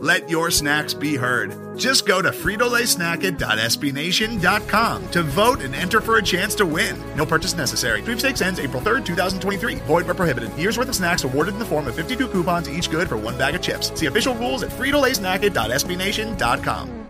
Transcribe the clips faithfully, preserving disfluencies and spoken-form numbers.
Let your snacks be heard. Just go to Frito Lay Snack It dot S B Nation dot com to vote and enter for a chance to win. No purchase necessary. Sweepstakes ends April third, two thousand twenty-three. Void where prohibited. Year's worth of snacks awarded in the form of fifty-two coupons, each good for one bag of chips. See official rules at Frito Lay Snack It dot S B Nation dot com.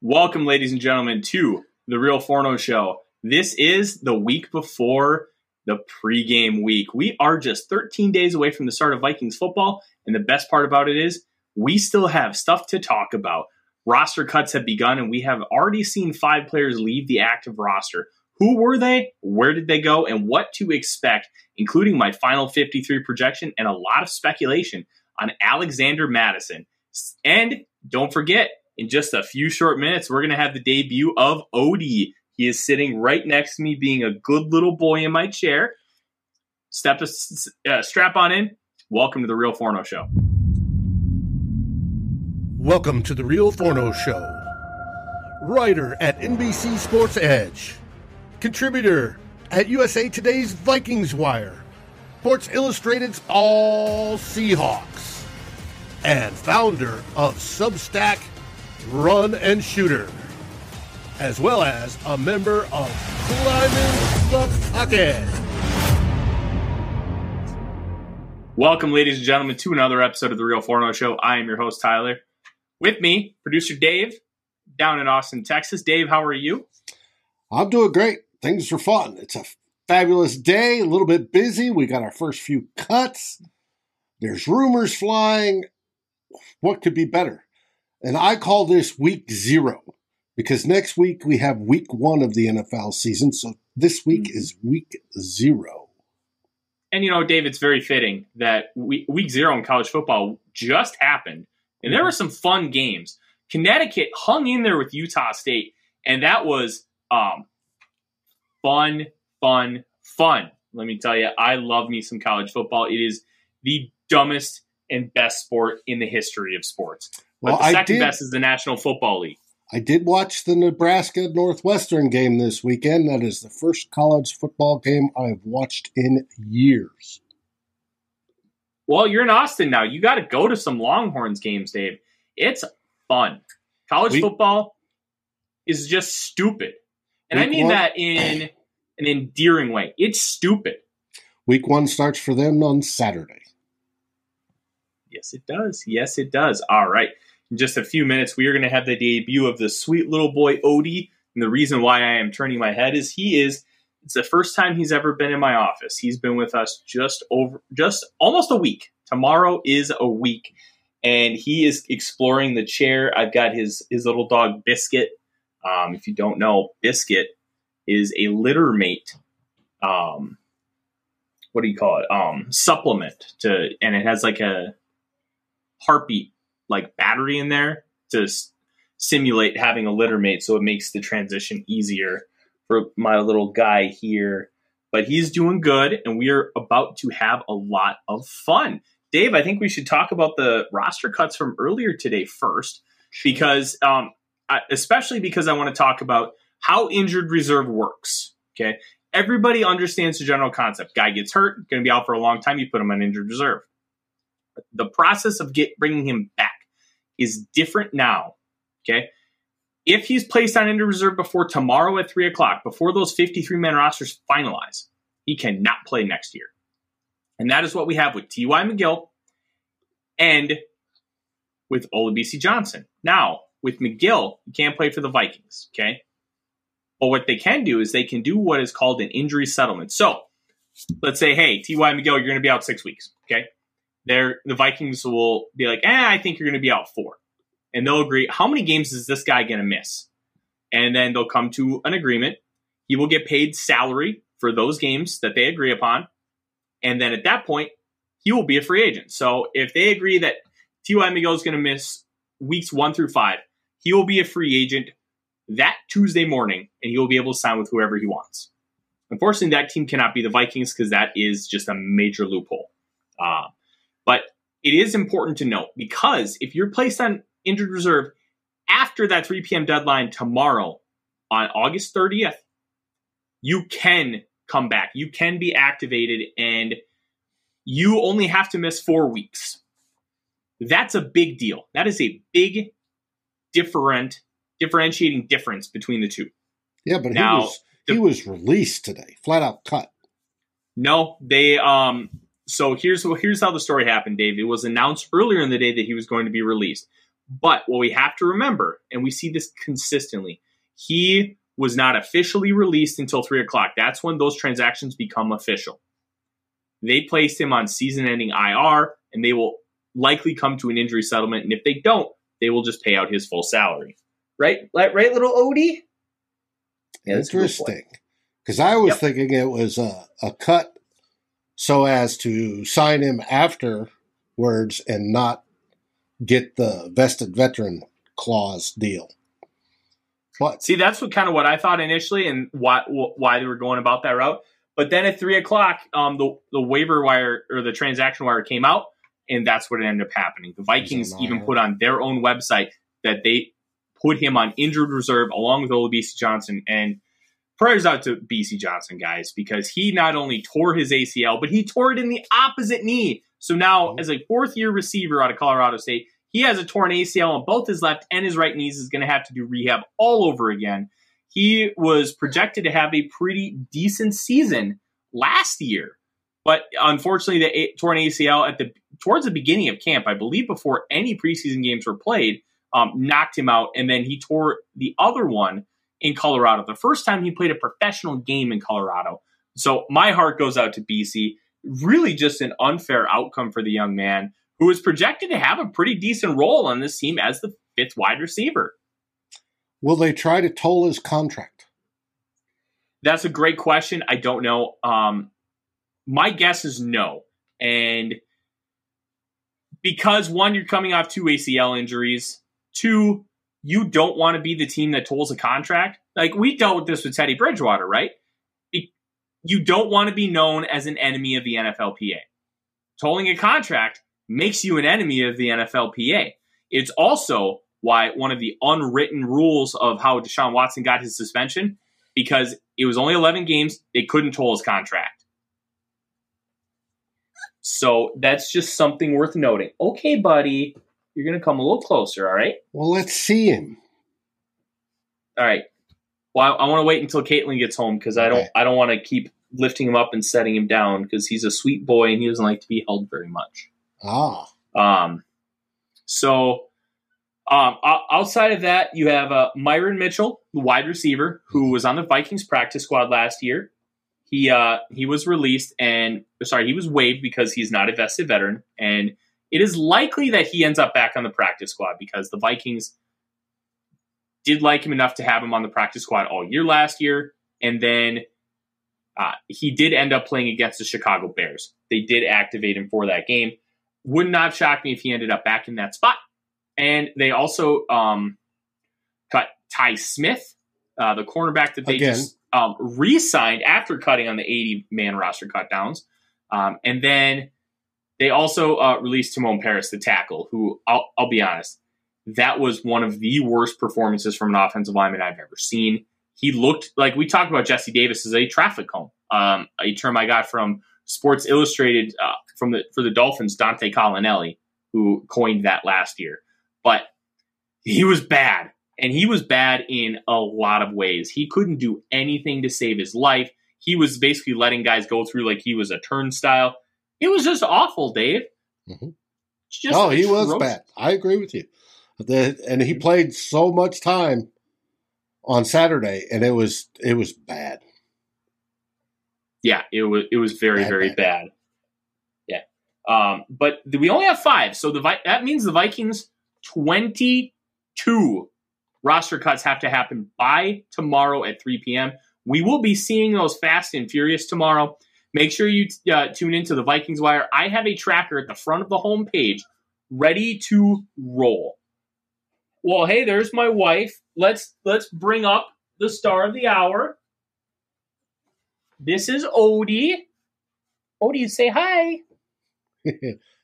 Welcome, ladies and gentlemen, to the Real Forno Show. This is the week before the pregame week. We are just thirteen days away from the start of Vikings football, and the best part about it is we still have stuff to talk about. Roster cuts have begun, and we have already seen five players leave the active roster. Who were they? Where did they go? And what to expect, including my final fifty-three projection and a lot of speculation on Alexander Mattison. And don't forget, in just a few short minutes, we're going to have the debut of Odie. He is sitting right next to me, being a good little boy in my chair. Step a, uh, strap on in. Welcome to the Real Forno Show. Welcome to the Real Forno Show. Writer at N B C Sports Edge, contributor at U S A Today's Vikings Wire, Sports Illustrated's All Seahawks, and founder of Substack Run and Shooter, as well as a member of Climbing the Pocket. Welcome, ladies and gentlemen, to another episode of The Real Forno Show. I am your host, Tyler. With me, producer Dave, down in Austin, Texas. Dave, how are you? I'm doing great. Things are fun. It's a fabulous day, a little bit busy. We got our first few cuts. There's rumors flying. What could be better? And I call this week zero. Because next week we have week one of the N F L season, so this week is week zero. And, you know, Dave, it's very fitting that week, week zero in college football just happened, and there were some fun games. Connecticut hung in there with Utah State, and that was um, fun, fun, fun. Let me tell you, I love me some college football. It is the dumbest and best sport in the history of sports. But well, the second best is the National Football League. I did watch the Nebraska Northwestern game this weekend. That is the first college football game I've watched in years. Well, you're in Austin now. You got to go to some Longhorns games, Dave. It's fun. College we, football is just stupid. And I mean one, that in an endearing way. It's stupid. Week one starts for them on Saturday. Yes, it does. Yes, it does. All right. In just a few minutes, we are going to have the debut of the sweet little boy, Odie. And the reason why I am turning my head is he is, it's the first time he's ever been in my office. He's been with us just over, just almost a week. Tomorrow is a week. And he is exploring the chair. I've got his, his little dog, Biscuit. Um, if you don't know, Biscuit is a litter mate. Um, what do you call it? Um, supplement to, and it has like a heartbeat, like battery in there to s- simulate having a litter mate. So it makes the transition easier for my little guy here, but he's doing good. And we are about to have a lot of fun. Dave, I think we should talk about the roster cuts from earlier today first, because um, I, especially because I want to talk about how injured reserve works. Okay. Everybody understands the general concept. Guy gets hurt, going to be out for a long time. You put him on injured reserve. The process of get, bringing him back is different now, okay? If he's placed on injured reserve before tomorrow at three o'clock, before those fifty-three man rosters finalize, he cannot play next year. And that is what we have with Ty McGill and with Olabisi Johnson. Now, with McGill, he can't play for the Vikings, okay? But what they can do is they can do what is called an injury settlement. So let's say, hey, Ty McGill, you're going to be out six weeks, okay? They're, the Vikings will be like, eh, I think you're going to be out four. And they'll agree, how many games is this guy going to miss? And then they'll come to an agreement. He will get paid salary for those games that they agree upon. And then at that point, he will be a free agent. So if they agree that Ty McGill is going to miss weeks one through five. He will be a free agent that Tuesday morning, and he will be able to sign with whoever he wants. Unfortunately, that team cannot be the Vikings because that is just a major loophole. Uh, but it is important to note, because if you're placed on injured reserve after that three p.m. deadline tomorrow on August thirtieth, you can come back. You can be activated, and you only have to miss four weeks. That's a big deal. That is a big different differentiating difference between the two. Yeah, but now, he was, the, he was released today, flat out cut. No, they. Um, so here's here's how the story happened, Dave. It was announced earlier in the day that he was going to be released. But what we have to remember, and we see this consistently, he was not officially released until three o'clock. That's when those transactions become official. They placed him on season-ending I R, and they will likely come to an injury settlement. And if they don't, they will just pay out his full salary. Right? Right, little Odie? Yeah, interesting. Because I was yep. thinking it was a, a cut so as to sign him afterwards and not get the vested veteran clause deal. But see, that's what kind of what I thought initially, and why why they were going about that route. But then at three o'clock, um, the the waiver wire or the transaction wire came out, and that's what ended up happening. The Vikings even put on their own website that they put him on injured reserve along with Olabisi Johnson. And prayers out to B C Johnson, guys, because he not only tore his A C L, but he tore it in the opposite knee. So now, as a fourth-year receiver out of Colorado State, he has a torn A C L on both his left and his right knees, is going to have to do rehab all over again. He was projected to have a pretty decent season last year, but unfortunately the a- torn A C L at the towards the beginning of camp, I believe before any preseason games were played, um, knocked him out, and then he tore the other one in Colorado. The first time he played a professional game in Colorado. So my heart goes out to B C. Really just an unfair outcome for the young man, who was projected to have a pretty decent role on this team as the fifth wide receiver. Will they try to toll his contract? That's a great question. I don't know. Um, my guess is no. And because, one, you're coming off two A C L injuries. Two, you don't want to be the team that tolls a contract. Like, we dealt with this with Teddy Bridgewater, right? It, you don't want to be known as an enemy of the N F L P A. Tolling a contract makes you an enemy of the N F L P A. It's also why one of the unwritten rules of how Deshaun Watson got his suspension, because it was only eleven games, they couldn't toll his contract. So that's just something worth noting. Okay, buddy, you're going to come a little closer, all right? Well, let's see him. All right. Well, I, I want to wait until Caitlin gets home, because I don't, right. I don't want to keep lifting him up and setting him down, because he's a sweet boy and he doesn't like to be held very much. Ah. Um, so um, outside of that, you have uh, Myron Mitchell, the wide receiver, who was on the Vikings practice squad last year. He uh, he was released and sorry, he was waived because he's not a vested veteran. And it is likely that he ends up back on the practice squad, because the Vikings did like him enough to have him on the practice squad all year last year. And then uh, he did end up playing against the Chicago Bears. They did activate him for that game. Would not shock me if he ended up back in that spot. And they also um, cut Ty Smith, uh, the cornerback that they Again. just um, re-signed after cutting on the eighty-man roster cutdowns. Um, and then they also uh, released Timon Paris, the tackle, who, I'll, I'll be honest, that was one of the worst performances from an offensive lineman I've ever seen. He looked like, we talked about Jesse Davis as a traffic cone, um, a term I got from Sports Illustrated uh, from the for the Dolphins, Dante Collinelli, who coined that last year. But he was bad, and he was bad in a lot of ways. He couldn't do anything to save his life. He was basically letting guys go through like he was a turnstile. It was just awful, Dave. Mm-hmm. Just oh, he atrocious. was bad. I agree with you. The, and he played so much time on Saturday, and it was it was bad. Yeah, it was it was very bad, very bad. bad. Yeah, um, but we only have five, so the Vi- that means the Vikings' twenty-two roster cuts have to happen by tomorrow at three p.m. We will be seeing those fast and furious tomorrow. Make sure you t- uh, tune into the Vikings Wire. I have a tracker at the front of the homepage ready to roll. Well, hey, there's my wife. Let's let's bring up the star of the hour. This is Odie. Odie, say hi.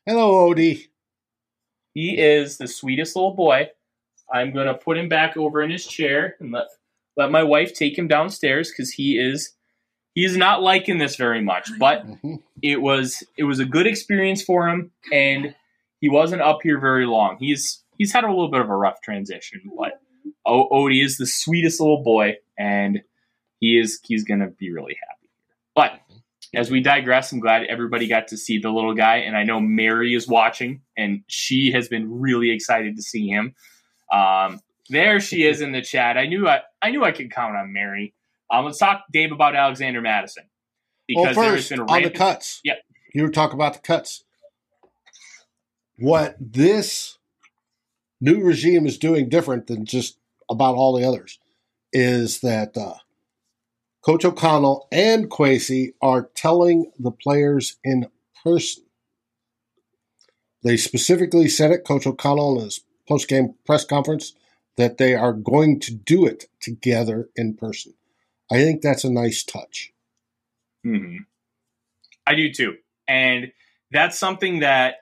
Hello, Odie. He is the sweetest little boy. I'm going to put him back over in his chair and let let my wife take him downstairs because he is he's not liking this very much. But it was it was a good experience for him, and he wasn't up here very long. He's he's had a little bit of a rough transition, but o- Odie is the sweetest little boy, and he is he's going to be really happy. But as we digress, I'm glad everybody got to see the little guy, and I know Mary is watching, and she has been really excited to see him. Um, there she is in the chat. I knew I, I knew I could count on Mary. Um, let's talk, Dave, about Alexander Mattison. Because well, first, been a on the cuts. Yep. You were talking about the cuts. What this new regime is doing different than just about all the others is that uh, Coach O'Connell and Kwesi are telling the players in person. They specifically said it, Coach O'Connell and his post-game press conference, that they are going to do it together in person. I think that's a nice touch. Mm-hmm. I do too. And that's something that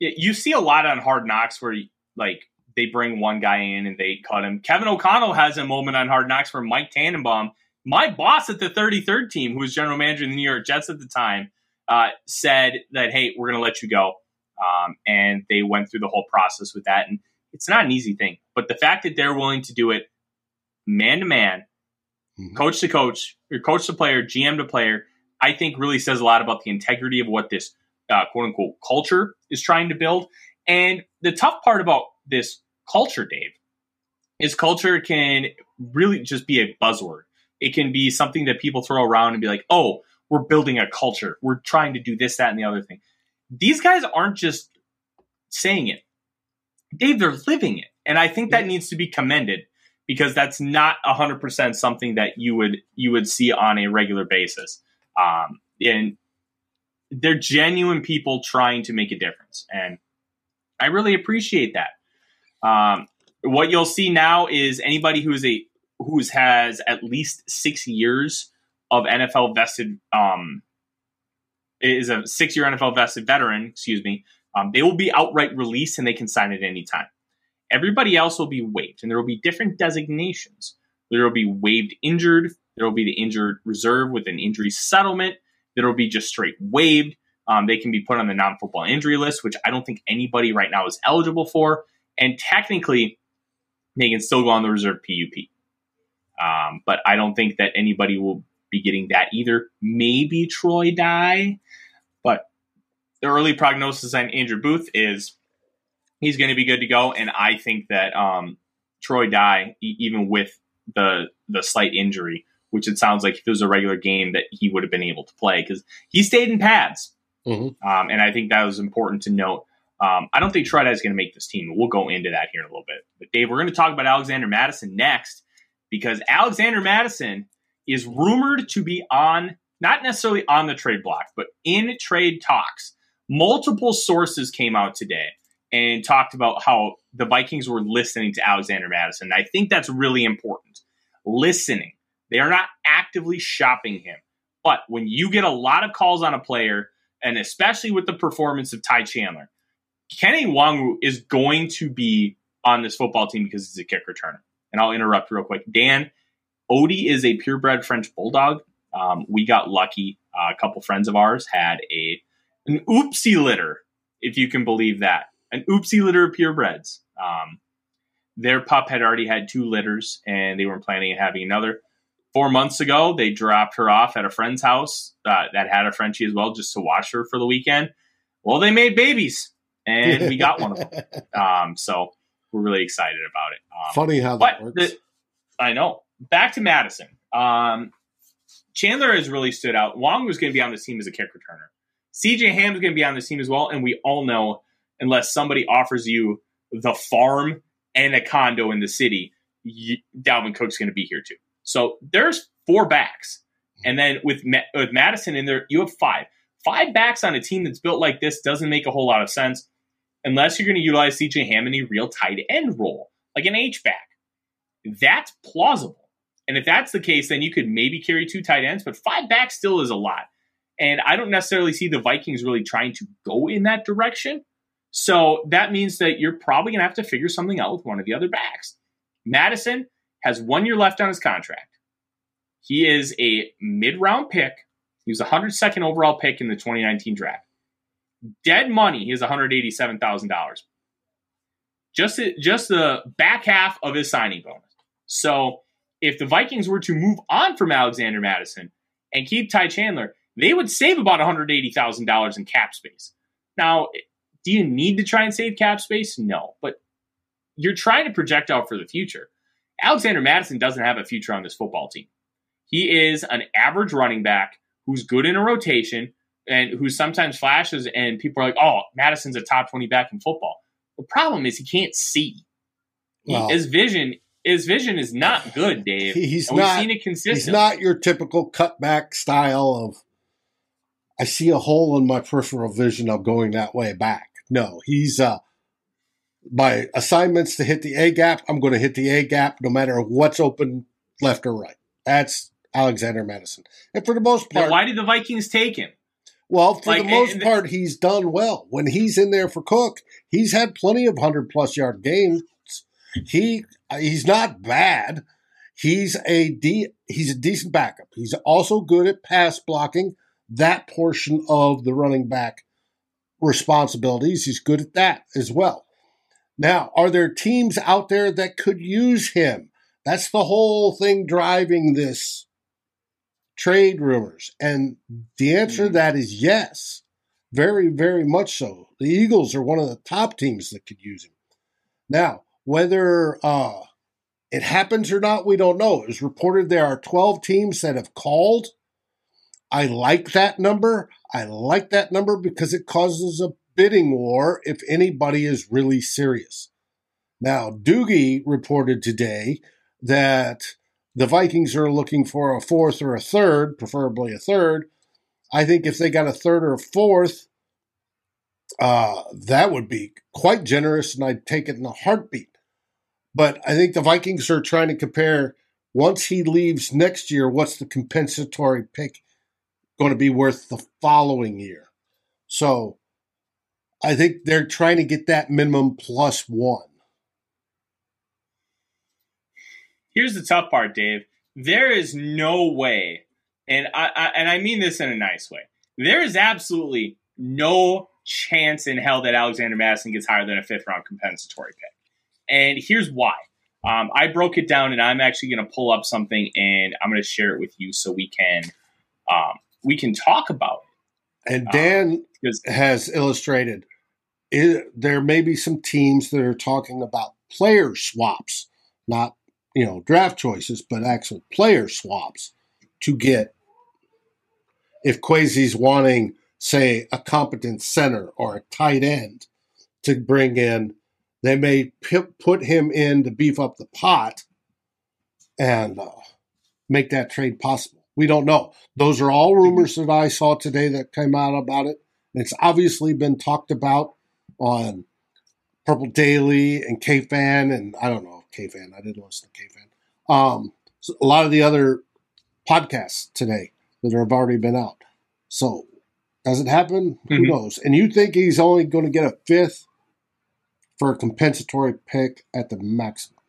you see a lot on Hard Knocks where like they bring one guy in and they cut him. Kevin O'Connell has a moment on Hard Knocks where Mike Tannenbaum, my boss at the thirty-third team, who was general manager of the New York Jets at the time, uh, said that, hey, we're going to let you go. Um, and they went through the whole process with that. And it's not an easy thing. But the fact that they're willing to do it man-to-man, mm-hmm. coach to coach, or coach to player, G M to player, I think really says a lot about the integrity of what this uh, quote-unquote culture is trying to build. And the tough part about this culture, Dave, is culture can really just be a buzzword. It can be something that people throw around and be like, oh, we're building a culture. We're trying to do this, that, and the other thing. These guys aren't just saying it. Dave, they're living it. And I think that needs to be commended because that's not one hundred percent something that you would you would see on a regular basis. Um, and they're genuine people trying to make a difference. And I really appreciate that. Um, what you'll see now is anybody who is a who has at least six years of N F L vested, um, is a six-year N F L vested veteran, excuse me, um, they will be outright released and they can sign at any time. Everybody else will be waived, and there will be different designations. There will be waived injured. There will be the injured reserve with an injury settlement. There will be just straight waived. Um, they can be put on the non-football injury list, which I don't think anybody right now is eligible for. And technically, they can still go on the reserve P U P. Um, but I don't think that anybody will be getting that either. Maybe Troy Dye, but the early prognosis on Andrew Booth is he's going to be good to go. And I think that um, Troy Dye, e- even with the the slight injury, which it sounds like if it was a regular game that he would have been able to play because he stayed in pads. Mm-hmm. Um, and I think that was important to note. Um, I don't think Troy Dye is going to make this team. We'll go into that here in a little bit. But Dave, we're going to talk about Alexander Mattison next. Because Alexander Mattison is rumored to be on, not necessarily on the trade block, but in trade talks. Multiple sources came out today and talked about how the Vikings were listening to Alexander Mattison. I think that's really important. Listening. They are not actively shopping him. But when you get a lot of calls on a player, and especially with the performance of Ty Chandler, Kene Nwangwu is going to be on this football team because he's a kick returner. And I'll interrupt real quick. Dan, Odie is a purebred French bulldog. Um, we got lucky. Uh, a couple friends of ours had a an oopsie litter, if you can believe that. An oopsie litter of purebreds. Um, their pup had already had two litters, and they were planning on having another. Four months ago, they dropped her off at a friend's house uh, that had a Frenchie as well, just to watch her for the weekend. Well, they made babies, and we got one of them. Um, so... We're really excited about it. Um, Funny how that works. The, I know. Back to Mattison. Um, Chandler has really stood out. Wong was going to be on this team as a kick returner. C J Ham is going to be on this team as well. And we all know, unless somebody offers you the farm and a condo in the city, you, Dalvin Cook's going to be here too. So there's four backs. And then with, Ma- with Mattison in there, you have five. Five backs on a team that's built like this doesn't make a whole lot of sense. unless you're going to utilize C J Hammond in a real tight end role, like an H-back. That's plausible. And if that's the case, then you could maybe carry two tight ends, but five backs still is a lot. And I don't necessarily see the Vikings really trying to go in that direction. So that means that you're probably going to have to figure something out with one of the other backs. Madison has one year left on his contract. He is a mid-round pick. He was one hundred second overall pick in the twenty nineteen draft. Dead money, he has one hundred eighty-seven thousand dollars. Just, just the back half of his signing bonus. So if the Vikings were to move on from Alexander Mattison and keep Ty Chandler, they would save about one hundred eighty thousand dollars in cap space. Now, do you need to try and save cap space? No, but you're trying to project out for the future. Alexander Mattison doesn't have a future on this football team. He is an average running back who's good in a rotation and who sometimes flashes, and people are like, oh, Madison's a top twenty back in football. The problem is he can't see. Well, his vision his vision is not good, Dave. He's and we've not, seen it consistently. He's not your typical cutback style of, I see a hole in my peripheral vision, I'm going that way back. No, he's uh, my assignment's to hit the A-gap. I'm going to hit the A-gap no matter what's open left or right. That's Alexander Mattison. And for the most part... Now, why did the Vikings take him? Well, for like, the most th- part, he's done well. When he's in there for Cook, he's had plenty of one hundred plus yard games. He He's not bad. He's a de- He's a decent backup. He's also good at pass blocking, that portion of the running back responsibilities. He's good at that as well. Now, are there teams out there that could use him? That's the whole thing driving this trade rumors. And the answer to that is yes, very, very much so. The Eagles are one of the top teams that could use him. Now, whether uh, it happens or not, we don't know. It was reported there are twelve teams that have called. I like that number. I like that number because it causes a bidding war if anybody is really serious. Now, Doogie reported today that the Vikings are looking for a fourth or a third, preferably a third. I think if they got a third or a fourth, uh, that would be quite generous, and I'd take it in a heartbeat. But I think the Vikings are trying to compare, once he leaves next year, what's the compensatory pick going to be worth the following year? So I think they're trying to get that minimum plus one. Here's the tough part, Dave. There is no way, and I, I and I mean this in a nice way, there is absolutely no chance in hell that Alexander Mattison gets higher than a fifth-round compensatory pick. And here's why. Um, I broke it down, and I'm actually going to pull up something, and I'm going to share it with you so we can um, we can talk about it. And Dan um, has illustrated it, there may be some teams that are talking about player swaps, not you know, draft choices, but actual player swaps to get, if Kwesi's wanting, say, a competent center or a tight end to bring in, they may p- put him in to beef up the pot and uh, make that trade possible. We don't know. Those are all rumors that I saw today that came out about it. And it's obviously been talked about on Purple Daily and K F A N, and I don't know. K-Fan. I didn't listen to K-Fan. Um, so a lot of the other podcasts today that have already been out. So does it happen? Mm-hmm. Who knows? And you think he's only going to get a fifth for a compensatory pick at the maximum?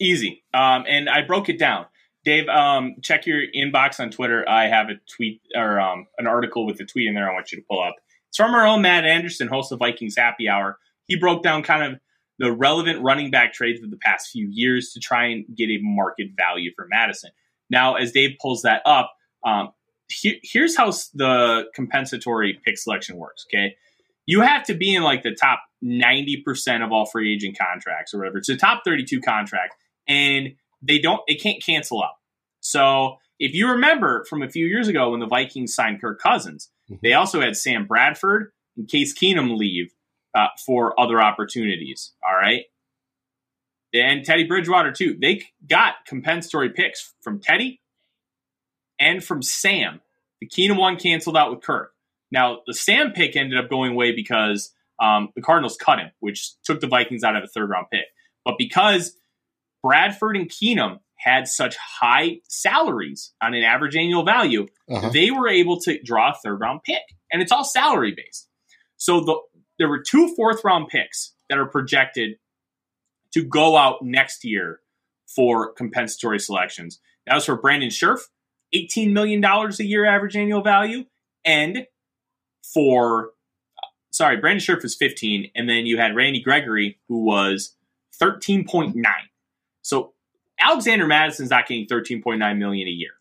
Easy. Um, and I broke it down. Dave, um, check your inbox on Twitter. I have a tweet or um, an article with a tweet in there I want you to pull up. It's from our own Matt Anderson, host of Vikings Happy Hour. He broke down kind of the relevant running back trades of the past few years to try and get a market value for Madison. Now, as Dave pulls that up, um, he, here's how the compensatory pick selection works, okay? You have to be in like the top ninety percent of all free agent contracts or whatever. It's a top thirty-two contract, and they don't, it can't cancel out. So if you remember from a few years ago when the Vikings signed Kirk Cousins, mm-hmm. they also had Sam Bradford and Case Keenum leave Uh, for other opportunities, all right? And Teddy Bridgewater, too. They got compensatory picks from Teddy and from Sam. The Keenum one canceled out with Kirk. Now, the Sam pick ended up going away because um, the Cardinals cut him, which took the Vikings out of a third-round pick. But because Bradford and Keenum had such high salaries on an average annual value, uh-huh. they were able to draw a third-round pick, and it's all salary-based. So the, there were two fourth-round picks that are projected to go out next year for compensatory selections. That was for Brandon Scherf, eighteen million dollars a year average annual value, and for – sorry, Brandon Scherf was fifteen, and then you had Randy Gregory, who was thirteen point nine. So Alexander Madison's not getting thirteen point nine million dollars a year.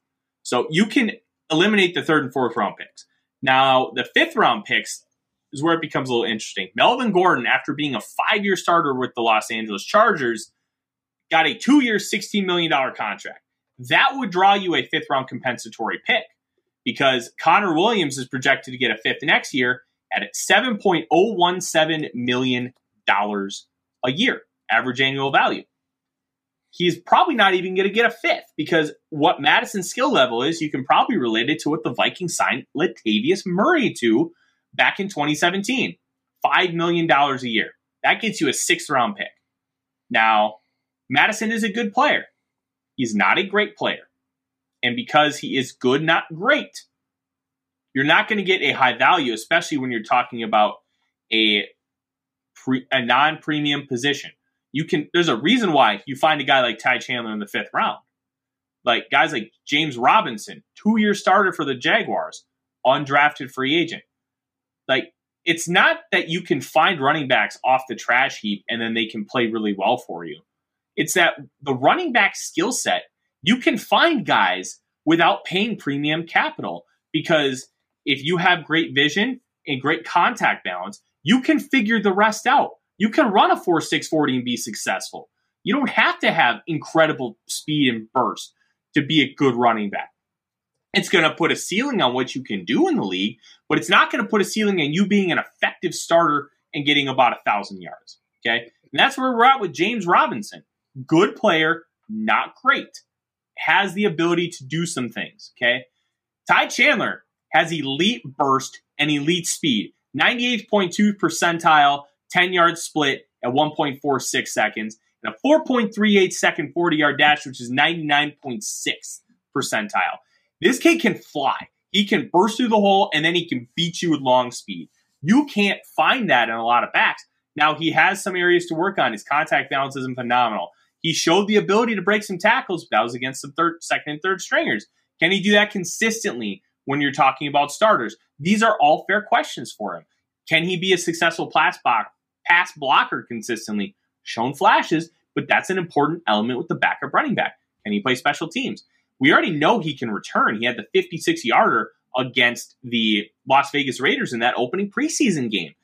So you can eliminate the third and fourth round picks. Now, the fifth round picks is where it becomes a little interesting. Melvin Gordon, after being a five-year starter with the Los Angeles Chargers, got a two-year sixteen million dollars contract. That would draw you a fifth-round compensatory pick because Connor Williams is projected to get a fifth next year at seven point oh one seven million dollars a year, average annual value. He's probably not even going to get a fifth because what Madison's skill level is, you can probably relate it to what the Vikings signed Latavius Murray to back in twenty seventeen, five million dollars a year. That gets you a sixth-round pick. Now, Madison is a good player. He's not a great player. And because he is good, not great, you're not going to get a high value, especially when you're talking about a pre, a non-premium position. You can. There's a reason why you find a guy like Ty Chandler in the fifth round. Like guys like James Robinson, two-year starter for the Jaguars, undrafted free agent. Like it's not that you can find running backs off the trash heap and then they can play really well for you. It's that the running back skill set, you can find guys without paying premium capital because if you have great vision and great contact balance, you can figure the rest out. You can run a four six forty and be successful. You don't have to have incredible speed and burst to be a good running back. It's going to put a ceiling on what you can do in the league, but it's not going to put a ceiling on you being an effective starter and getting about one thousand yards. Okay, and that's where we're at with James Robinson. Good player, not great. Has the ability to do some things, okay? Ty Chandler has elite burst and elite speed. ninety-eight point two percentile, ten-yard split at one point four six seconds, and a four point three eight second forty-yard dash, which is ninety-nine point six percentile. This kid can fly. He can burst through the hole, and then he can beat you with long speed. You can't find that in a lot of backs. Now, he has some areas to work on. His contact balance isn't phenomenal. He showed the ability to break some tackles, but that was against some third, second and third stringers. Can he do that consistently when you're talking about starters? These are all fair questions for him. Can he be a successful pass blocker consistently? Shown flashes, but that's an important element with the backup running back. Can he play special teams? We already know he can return. He had the fifty-six-yarder against the Las Vegas Raiders in that opening preseason game.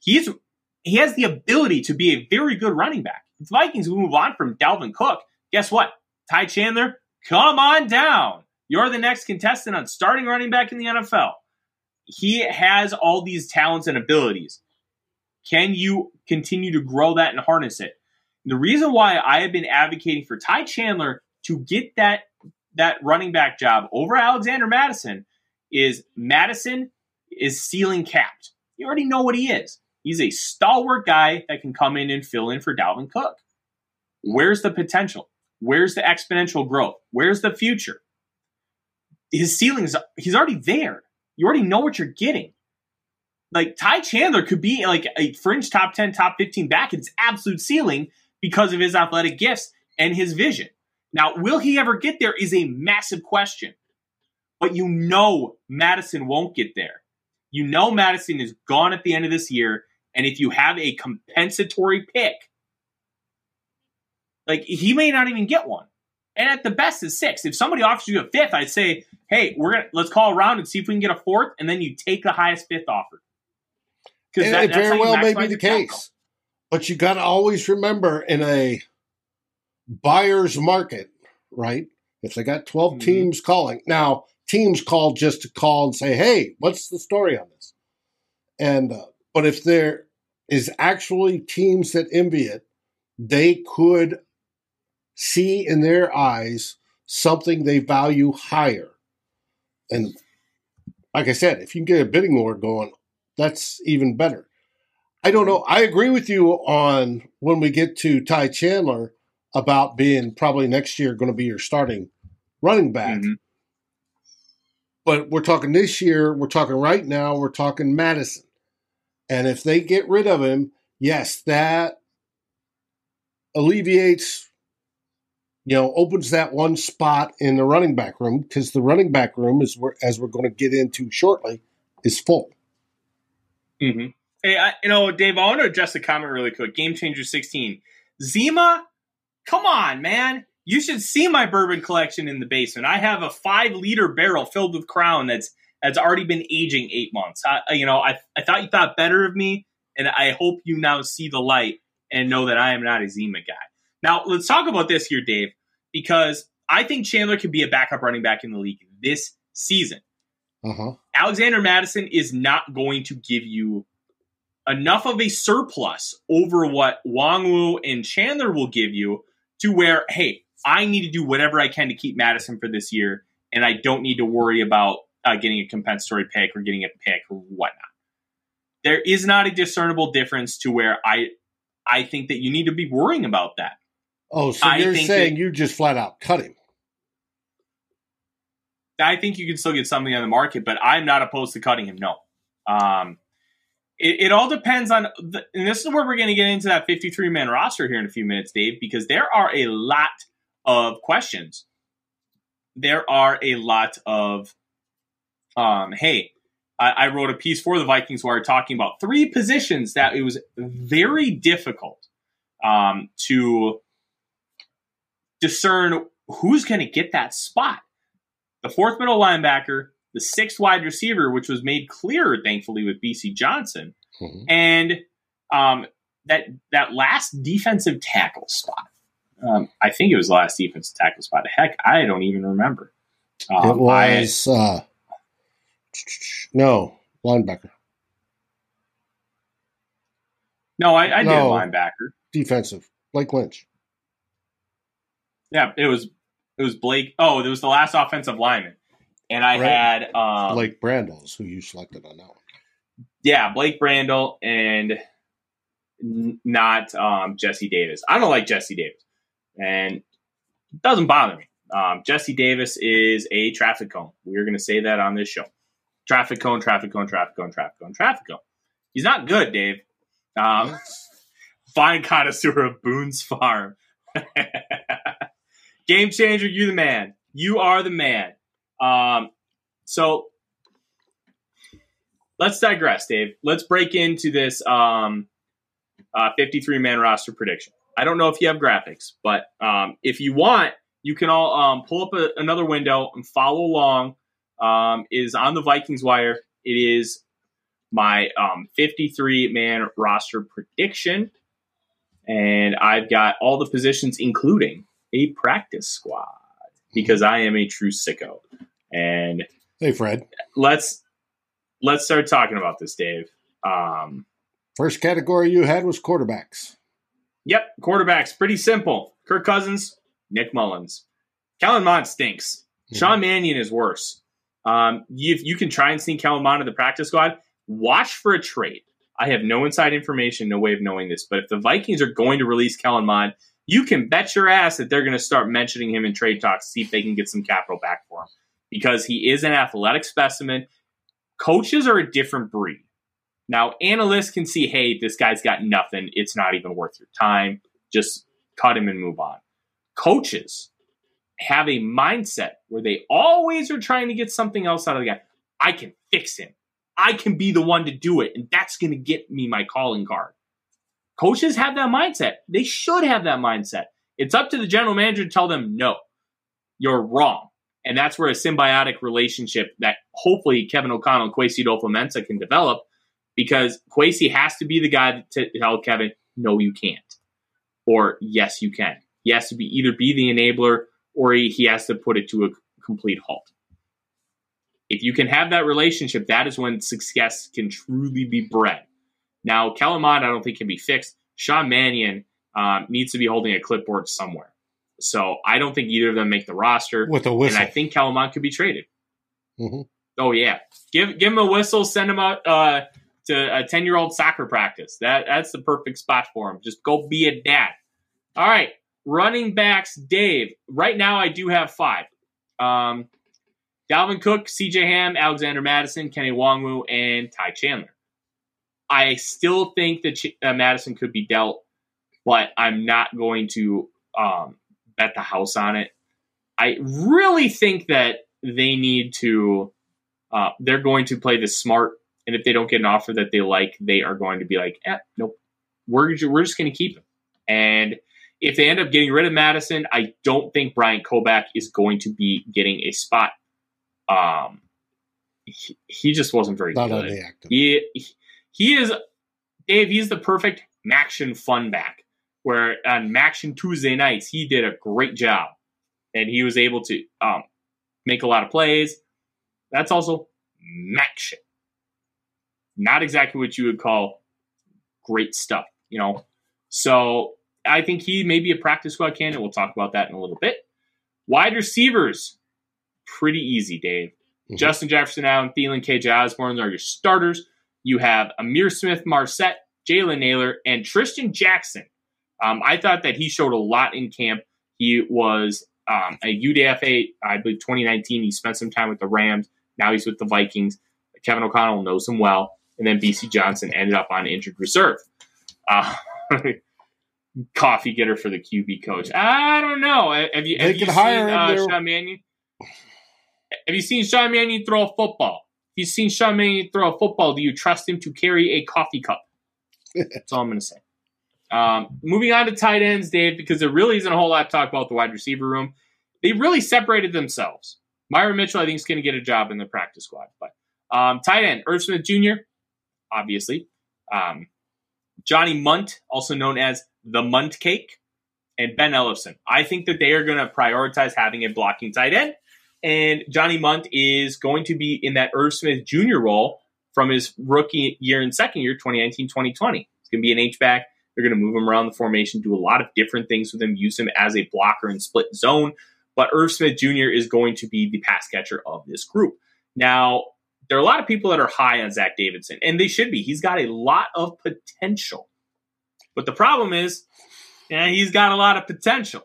He's He has the ability to be a very good running back. If the Vikings move on from Dalvin Cook, guess what? Ty Chandler, come on down. You're the next contestant on starting running back in the N F L. He has all these talents and abilities. Can you continue to grow that and harness it? The reason why I have been advocating for Ty Chandler to get that, that running back job over Alexander Mattison is Madison is ceiling capped. You already know what he is. He's a stalwart guy that can come in and fill in for Dalvin Cook. Where's the potential? Where's the exponential growth? Where's the future? His ceiling's, he's already there. You already know what you're getting. Like Ty Chandler could be like a fringe top ten, top fifteen back at his absolute ceiling because of his athletic gifts and his vision. Now, will he ever get there is a massive question. But you know Madison won't get there. You know Madison is gone at the end of this year. And if you have a compensatory pick, like he may not even get one. And at the best is six. If somebody offers you a fifth, I'd say, hey, we're gonna let's call around and see if we can get a fourth. And then you take the highest fifth offer. Because that, it very well may be the case. Capital. But you got to always remember in a buyer's market, right? If they got twelve mm-hmm. teams calling. Now, teams call just to call and say, hey, what's the story on this? And, uh, But if there is actually teams that envy it, they could see in their eyes something they value higher. And like I said, if you can get a bidding war going, that's even better. I don't know. I agree with you on when we get to Ty Chandler about being probably next year going to be your starting running back. Mm-hmm. But we're talking this year, we're talking right now, we're talking Madison. And if they get rid of him, yes, that alleviates, you know, opens that one spot in the running back room, because the running back room, is where, as we're going to get into shortly, is full. Mm-hmm. Hey, I, you know, Dave, I want to address the comment really quick. Game Changer sixteen. Zima, come on, man. You should see my bourbon collection in the basement. I have a five-liter barrel filled with Crown that's that's already been aging eight months. I, you know, I I thought you thought better of me, and I hope you now see the light and know that I am not a Zima guy. Now, let's talk about this here, Dave, because I think Chandler can be a backup running back in the league this season. Uh-huh. Alexander Mattison is not going to give you enough of a surplus over what Nwangwu and Chandler will give you to where, hey, I need to do whatever I can to keep Madison for this year, and I don't need to worry about uh, getting a compensatory pick or getting a pick or whatnot. There is not a discernible difference to where I I think that you need to be worrying about that. Oh, so I you're saying that, you just flat out cut him. I think you can still get something on the market, but I'm not opposed to cutting him, no. Um, It, it all depends on, the, and this is where we're going to get into that fifty-three man roster here in a few minutes, Dave, because there are a lot of questions. There are a lot of, um, hey, I, I wrote a piece for the Vikings Wire talking about three positions that it was very difficult um, to discern who's going to get that spot. The fourth middle linebacker, the sixth wide receiver, which was made clearer, thankfully, with B C Johnson, mm-hmm. and um, that that last defensive tackle spot. Um, I think it was the last defensive tackle spot. Heck, I don't even remember. Um, it was I, uh, no linebacker. No, I, I no, did linebacker defensive. Blake Lynch. Yeah, it was it was Blake. Oh, it was the last offensive lineman. And I Brand- had um, Blake Brandles, who you selected on that one. Yeah, Blake Brandle and n- not um, Jesse Davis. I don't like Jesse Davis, and it doesn't bother me. Um, Jesse Davis is a traffic cone. We're going to say that on this show: traffic cone, traffic cone, traffic cone, traffic cone, traffic cone. He's not good, Dave. Um, fine connoisseur of Boone's Farm. Game Changer, you the man. You are the man. Um, so let's digress, Dave. Let's break into this, um, uh, fifty-three man roster prediction. I don't know if you have graphics, but, um, if you want, you can all, um, pull up a, another window and follow along. Um, it is on the Vikings Wire. It is my, um, fifty-three man roster prediction. And I've got all the positions, including a practice squad, because I am a true sicko. And hey, Fred, let's let's start talking about this, Dave. Um, First category you had was quarterbacks. Yep, quarterbacks. Pretty simple. Kirk Cousins, Nick Mullins. Kellen Mond stinks. Mm-hmm. Sean Mannion is worse. Um, if you can try and sneak Kellen Mond in the practice squad, watch for a trade. I have no inside information, no way of knowing this, but if the Vikings are going to release Kellen Mond, you can bet your ass that they're going to start mentioning him in trade talks to see if they can get some capital back for him, because he is an athletic specimen. Coaches are a different breed. Now, analysts can see, hey, this guy's got nothing. It's not even worth your time. Just cut him and move on. Coaches have a mindset where they always are trying to get something else out of the guy. I can fix him. I can be the one to do it, and that's going to get me my calling card. Coaches have that mindset. They should have that mindset. It's up to the general manager to tell them, no, you're wrong. And that's where a symbiotic relationship that hopefully Kevin O'Connell and Kwesi Adofo-Mensah can develop, because Kwesi has to be the guy to tell Kevin, no, you can't. Or yes, you can. He has to be either be the enabler, or he, he has to put it to a complete halt. If you can have that relationship, that is when success can truly be bred. Now, Kellen Mond, I don't think can be fixed. Sean Mannion um, needs to be holding a clipboard somewhere. So I don't think either of them make the roster. With a whistle. And I think Kellen Mond could be traded. Mm-hmm. Oh, yeah. Give give him a whistle. Send him out. Uh, to a ten-year-old soccer practice. That That's the perfect spot for him. Just go be a dad. All right, running backs, Dave. Right now I do have five. Um, Dalvin Cook, C J Ham, Alexander Mattison, Kene Nwangwu, and Ty Chandler. I still think that Ch- uh, Madison could be dealt, but I'm not going to um, bet the house on it. I really think that they need to uh, – they're going to play this smart, and if they don't get an offer that they like, they are going to be like, eh, nope, we're, we're just going to keep him. And if they end up getting rid of Madison, I don't think Brian Kobach is going to be getting a spot. Um, he, he just wasn't very Not good. He, he, he is – Dave, he's the perfect Maction fun back, where on Maction Tuesday nights, he did a great job. And he was able to um, make a lot of plays. That's also Maction. Not exactly what you would call great stuff, you know. So I think he may be a practice squad candidate. We'll talk about that in a little bit. Wide receivers, pretty easy, Dave. Mm-hmm. Justin Jefferson, Allen Thielen, K J Osborne are your starters. You have Amir Smith, Marset, Jalen Naylor, and Tristan Jackson. Um, I thought that he showed a lot in camp. He was um, a U D F A, I believe, twenty nineteen. He spent some time with the Rams. Now he's with the Vikings. Kevin O'Connell knows him well. And then B C Johnson ended up on injured reserve. Uh, coffee getter for the Q B coach. I don't know. Have you, have you seen uh, Sean Mannion? Have you seen Sean Mannion throw a football? If you've seen Sean Mannion throw a football, do you trust him to carry a coffee cup? That's all I'm going to say. Um, moving on to tight ends, Dave, because there really isn't a whole lot to talk about the wide receiver room. They really separated themselves. Myron Mitchell, I think, is going to get a job in the practice squad. But um, tight end, Irv Smith Junior, obviously. Um, Johnny Munt, also known as the Munt Cake, and Ben Ellison. I think that they are going to prioritize having a blocking tight end. And Johnny Munt is going to be in that Irv Smith Junior role from his rookie year and second year, twenty nineteen twenty twenty. He's going to be an H-back. They're going to move him around the formation, do a lot of different things with him, use him as a blocker and split zone. But Irv Smith Junior is going to be the pass catcher of this group. Now, there are a lot of people that are high on Zach Davidson, and they should be. He's got a lot of potential. But the problem is, yeah, he's got a lot of potential.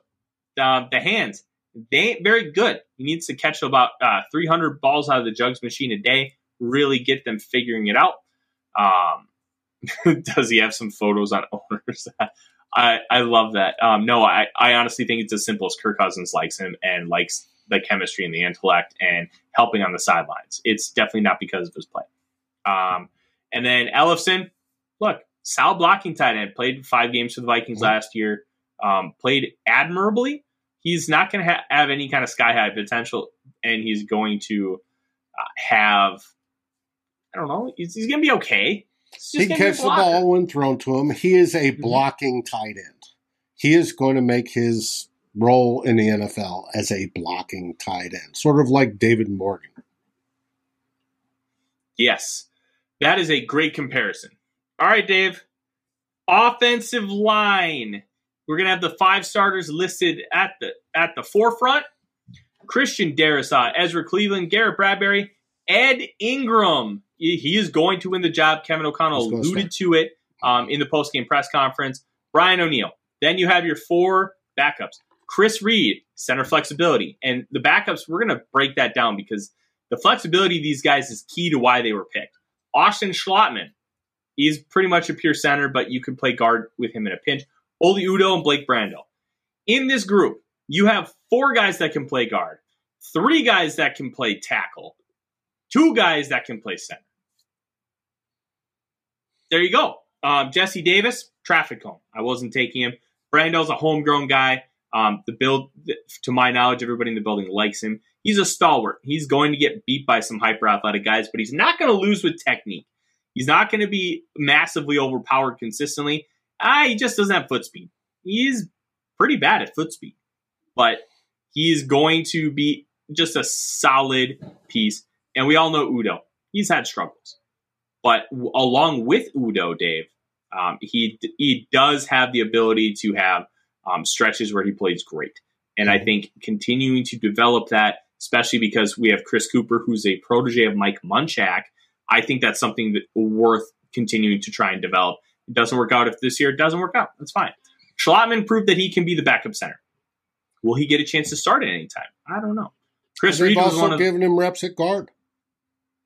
Uh, the hands, they ain't very good. He needs to catch about uh, three hundred balls out of the jugs machine a day, really get them figuring it out. Um, Does he have some photos on owners? I, I love that. Um, no, I, I honestly think it's as simple as Kirk Cousins likes him and likes the chemistry and the intellect and helping on the sidelines. It's definitely not because of his play. Um, and then Ellefson, look, Sal blocking tight end, played five games for the Vikings mm-hmm. last year, um, played admirably. He's not going to ha- have any kind of sky-high potential, and he's going to uh, have, I don't know, he's, he's going to be okay. He catches the ball when thrown to him. He is a blocking mm-hmm. tight end. He is going to make his role in the N F L as a blocking tight end, sort of like David Morgan. Yes, that is a great comparison. All right, Dave. Offensive line. We're going to have the five starters listed at the at the forefront. Christian Darrisaw, Ezra Cleveland, Garrett Bradbury, Ed Ingram. He is going to win the job. Kevin O'Connell alluded to it um, in the postgame press conference. Brian O'Neill. Then you have your four backups. Chris Reed, center flexibility. And the backups, we're going to break that down because the flexibility of these guys is key to why they were picked. Austin Schlottman. He's pretty much a pure center, but you can play guard with him in a pinch. Oli Udoh and Blake Brandel. In this group, you have four guys that can play guard, three guys that can play tackle, two guys that can play center. There you go. Um, Jesse Davis, traffic home. I wasn't taking him. Brandel's a homegrown guy. Um, the build, to my knowledge, everybody in the building likes him. He's a stalwart. He's going to get beat by some hyper-athletic guys, but he's not going to lose with technique. He's not going to be massively overpowered consistently. Ah, he just doesn't have foot speed. He's pretty bad at foot speed, but he's going to be just a solid piece. And we all know Udoh. He's had struggles. But along with Udoh, Dave, um, he he does have the ability to have um, stretches where he plays great. And I think continuing to develop that, especially because we have Chris Cooper, who's a protege of Mike Munchak, I think that's something that worth continuing to try and develop. It doesn't work out if this year it doesn't work out. That's fine. Schlottman proved that he can be the backup center. Will he get a chance to start at any time? I don't know. Chris Reed was one of giving him reps at guard.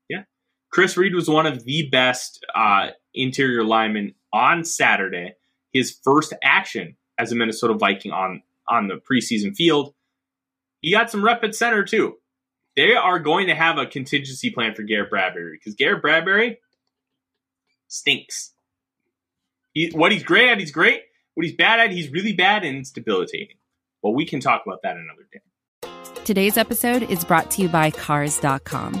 Yeah. Chris Reed was one of the best uh, interior linemen on Saturday. His first action as a Minnesota Viking on, on the preseason field. He got some rep at center too. They are going to have a contingency plan for Garrett Bradbury because Garrett Bradbury stinks. He, what he's great at, he's great. What he's bad at, he's really bad and it's debilitating. But we can talk about that another day. Today's episode is brought to you by Cars dot com.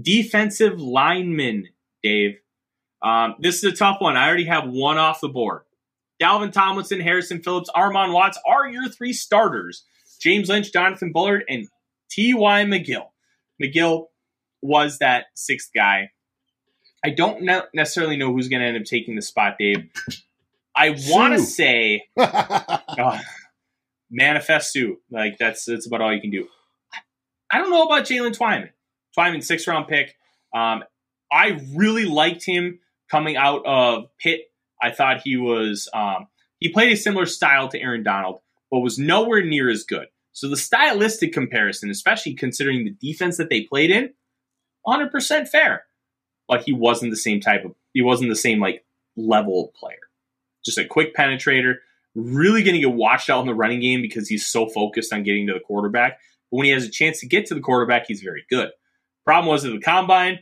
Defensive lineman, Dave. Um, this is a tough one. I already have one off the board. Dalvin Tomlinson, Harrison Phillips, Armon Watts are your three starters. James Lynch, Jonathan Bullard, and T Y McGill. McGill was that sixth guy. I don't ne- necessarily know who's going to end up taking the spot, Dave. I want to say uh, manifest Sue. Like, that's, that's about all you can do. I don't know about Jalen Twyman. Twyman, sixth-round pick. Um, I really liked him coming out of Pitt. I thought he was um, – he played a similar style to Aaron Donald, but was nowhere near as good. So the stylistic comparison, especially considering the defense that they played in, one hundred percent fair. But he wasn't the same type of – he wasn't the same, like, level player. Just a quick penetrator. Really going to get watched out in the running game because he's so focused on getting to the quarterback. But when he has a chance to get to the quarterback, he's very good. Problem was at the combine,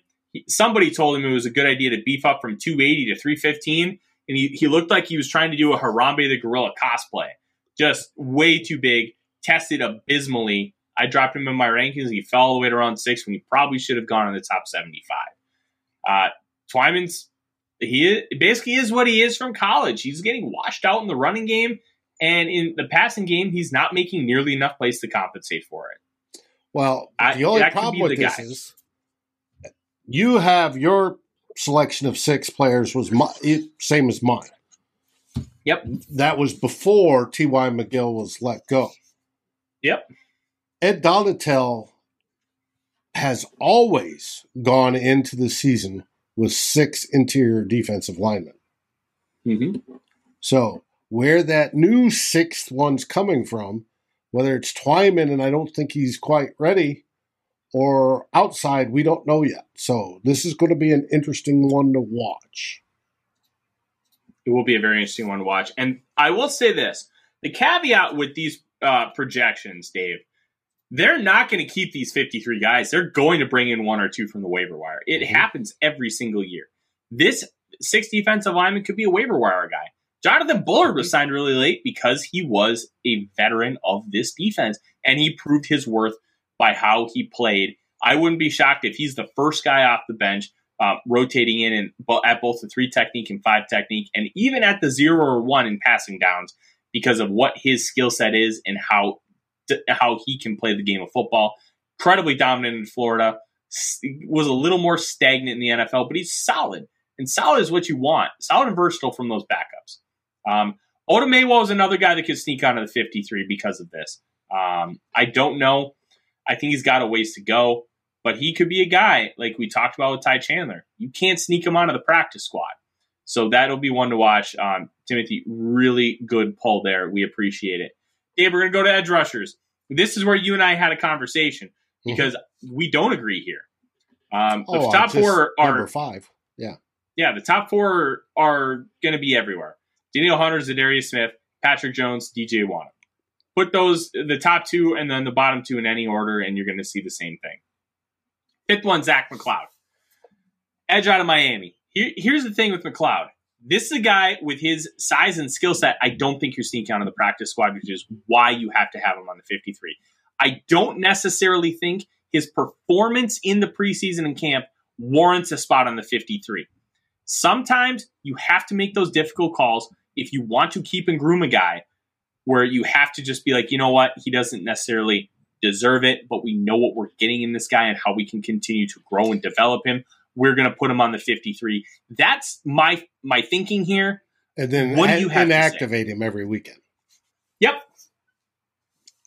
somebody told him it was a good idea to beef up from two eighty to three fifteen, and he, he looked like he was trying to do a Harambe the Gorilla cosplay. Just way too big, tested abysmally. I dropped him in my rankings. He fell all the way to round six when he probably should have gone in the top seventy-five. Uh, Twyman's, he basically is what he is from college. He's getting washed out in the running game, and in the passing game, he's not making nearly enough plays to compensate for it. Well, the only I, problem with this guy. is you have your selection of six players was my, same as mine. Yep. That was before T Y McGill was let go. Yep. Ed Donatel has always gone into the season with six interior defensive linemen. Mm-hmm. So where that new sixth one's coming from, whether it's Twyman, and I don't think he's quite ready, or outside, we don't know yet. So this is going to be an interesting one to watch. It will be a very interesting one to watch. And I will say this. The caveat with these uh, projections, Dave, they're not going to keep these fifty-three guys. They're going to bring in one or two from the waiver wire. It mm-hmm. happens every single year. This sixth defensive lineman could be a waiver wire guy. Jonathan Bullard was signed really late because he was a veteran of this defense, and he proved his worth by how he played. I wouldn't be shocked if he's the first guy off the bench, uh, rotating in and at both the three technique and five technique, and even at the zero or one in passing downs because of what his skill set is and how how he can play the game of football. Incredibly dominant in Florida, was a little more stagnant in the N F L, but he's solid, and solid is what you want. Solid and versatile from those backups. Um, Odumewo is another guy that could sneak onto the fifty-three because of this. Um, I don't know. I think he's got a ways to go, but he could be a guy like we talked about with Ty Chandler. You can't sneak him onto the practice squad. So that'll be one to watch. Um, Timothy, really good pull there. We appreciate it. Dave, we're going to go to edge rushers. This is where you and I had a conversation because mm-hmm. we don't agree here. Um, the oh, top four are number five. Yeah. Yeah. The top four are going to be everywhere. Daniel Hunter, Zadarius Smith, Patrick Jones, D J Wanham. Put those, the top two and then the bottom two in any order, and you're going to see the same thing. Fifth one, Zach McLeod. Edge out of Miami. Here, here's the thing with McLeod. This is a guy with his size and skill set. I don't think you're sneaking out of the practice squad, which is why you have to have him on the fifty-three. I don't necessarily think his performance in the preseason and camp warrants a spot on the fifty-three. Sometimes you have to make those difficult calls if you want to keep and groom a guy where you have to just be like, you know what, he doesn't necessarily deserve it, but we know what we're getting in this guy and how we can continue to grow and develop him. We're going to put him on the fifty-three. That's my my thinking here. And then what do you have to activate him every weekend. Yep.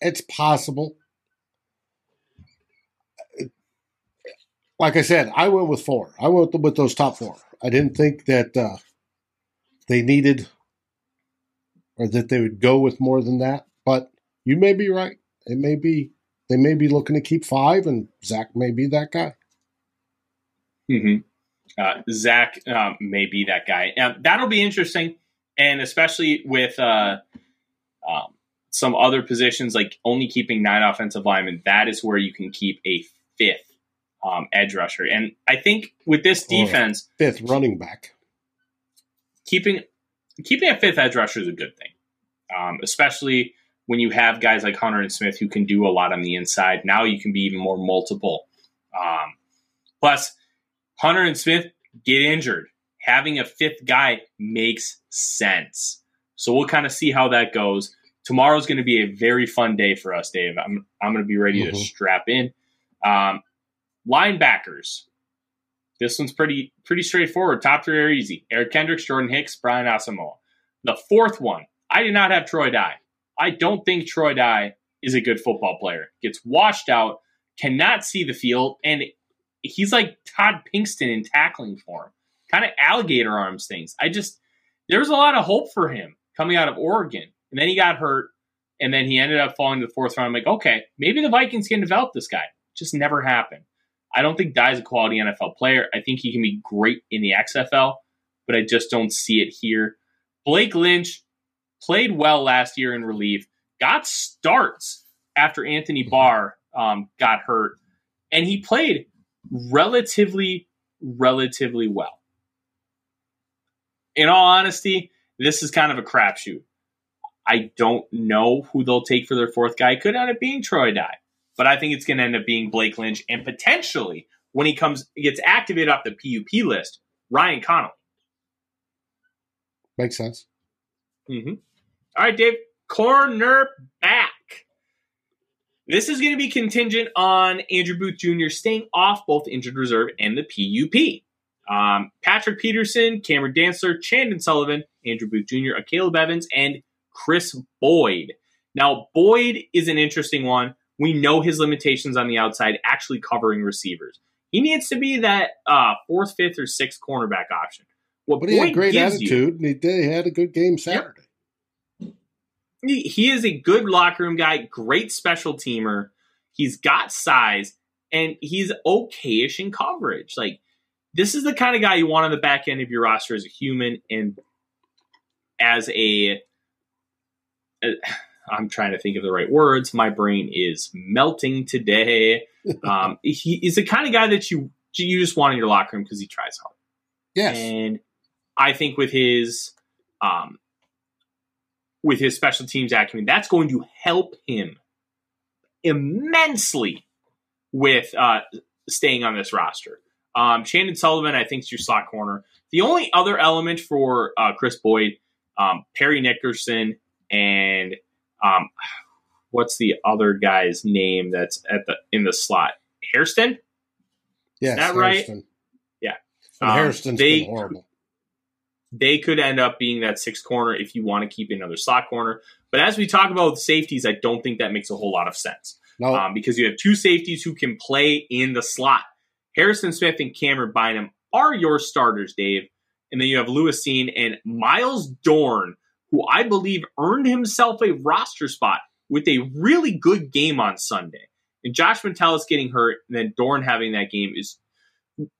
It's possible. Like I said, I went with four. I went with those top four. I didn't think that uh, they needed or that they would go with more than that. But you may be right. It may be they may be looking to keep five, and Zach may be that guy. Mm-hmm. Uh, Zach um, may be that guy. Now, that'll be interesting, and especially with uh, um, some other positions, like only keeping nine offensive linemen, that is where you can keep a fifth. Um, edge rusher. And I think with this defense, oh, fifth running back, keeping keeping a fifth edge rusher is a good thing, um, especially when you have guys like Hunter and Smith who can do a lot on the inside. Now you can be even more multiple. Um, plus, Hunter and Smith get injured. Having a fifth guy makes sense. So we'll kind of see how that goes. Tomorrow's going to be a very fun day for us, Dave. I'm I'm going to be ready mm-hmm. to strap in. Um, Linebackers. This one's pretty pretty straightforward. Top three are easy. Eric Kendricks, Jordan Hicks, Brian Asamoah. The fourth one, I did not have Troy Dye. I don't think Troy Dye is a good football player. Gets washed out, cannot see the field, and he's like Todd Pinkston in tackling form. Kind of alligator arms things. I just, there was a lot of hope for him coming out of Oregon. And then he got hurt, and then he ended up falling to the fourth round. I'm like, okay, maybe the Vikings can develop this guy. Just never happened. I don't think Dye's a quality N F L player. I think he can be great in the X F L, but I just don't see it here. Blake Lynch played well last year in relief, got starts after Anthony Barr um, got hurt, and he played relatively, relatively well. In all honesty, this is kind of a crapshoot. I don't know who they'll take for their fourth guy. Could end up being Troy Dye. But I think it's going to end up being Blake Lynch, and potentially when he comes gets activated off the P U P list, Ryan Connolly. Makes sense. Mm-hmm. All right, Dave. Corner back. This is going to be contingent on Andrew Booth Junior staying off both injured reserve and the P U P. Um, Patrick Peterson, Cameron Dantzler, Chandon Sullivan, Andrew Booth Junior, Caleb Evans, and Chris Boyd. Now, Boyd is an interesting one. We know his limitations on the outside, actually covering receivers. He needs to be that uh, fourth, fifth, or sixth cornerback option. What but he Boyd had a great attitude, you, and he, did, he had a good game Saturday. Yep. He, he is a good locker room guy, great special teamer. He's got size, and he's okay-ish in coverage. Like, this is the kind of guy you want on the back end of your roster as a human and as a... Uh, I'm trying to think of the right words. My brain is melting today. Um, he is the kind of guy that you you just want in your locker room because he tries hard. Yes, and I think with his um, with his special teams acumen, that's going to help him immensely with uh, staying on this roster. Um, Chandon Sullivan, I think, is your slot corner. The only other element for uh, Chris Boyd, um, Perry Nickerson, and Um, what's the other guy's name that's at the in the slot? Hairston? Yes, is that Hairston. Right? Yeah. Um, Hairston's they, been horrible. They could end up being that sixth corner if you want to keep another slot corner. But as we talk about safeties, I don't think that makes a whole lot of sense. No. Um, because you have two safeties who can play in the slot. Harrison Smith and Cameron Bynum are your starters, Dave. And then you have Lewisine and Miles Dorn, who I believe earned himself a roster spot with a really good game on Sunday. And Josh Metellus getting hurt and then Dorn having that game is,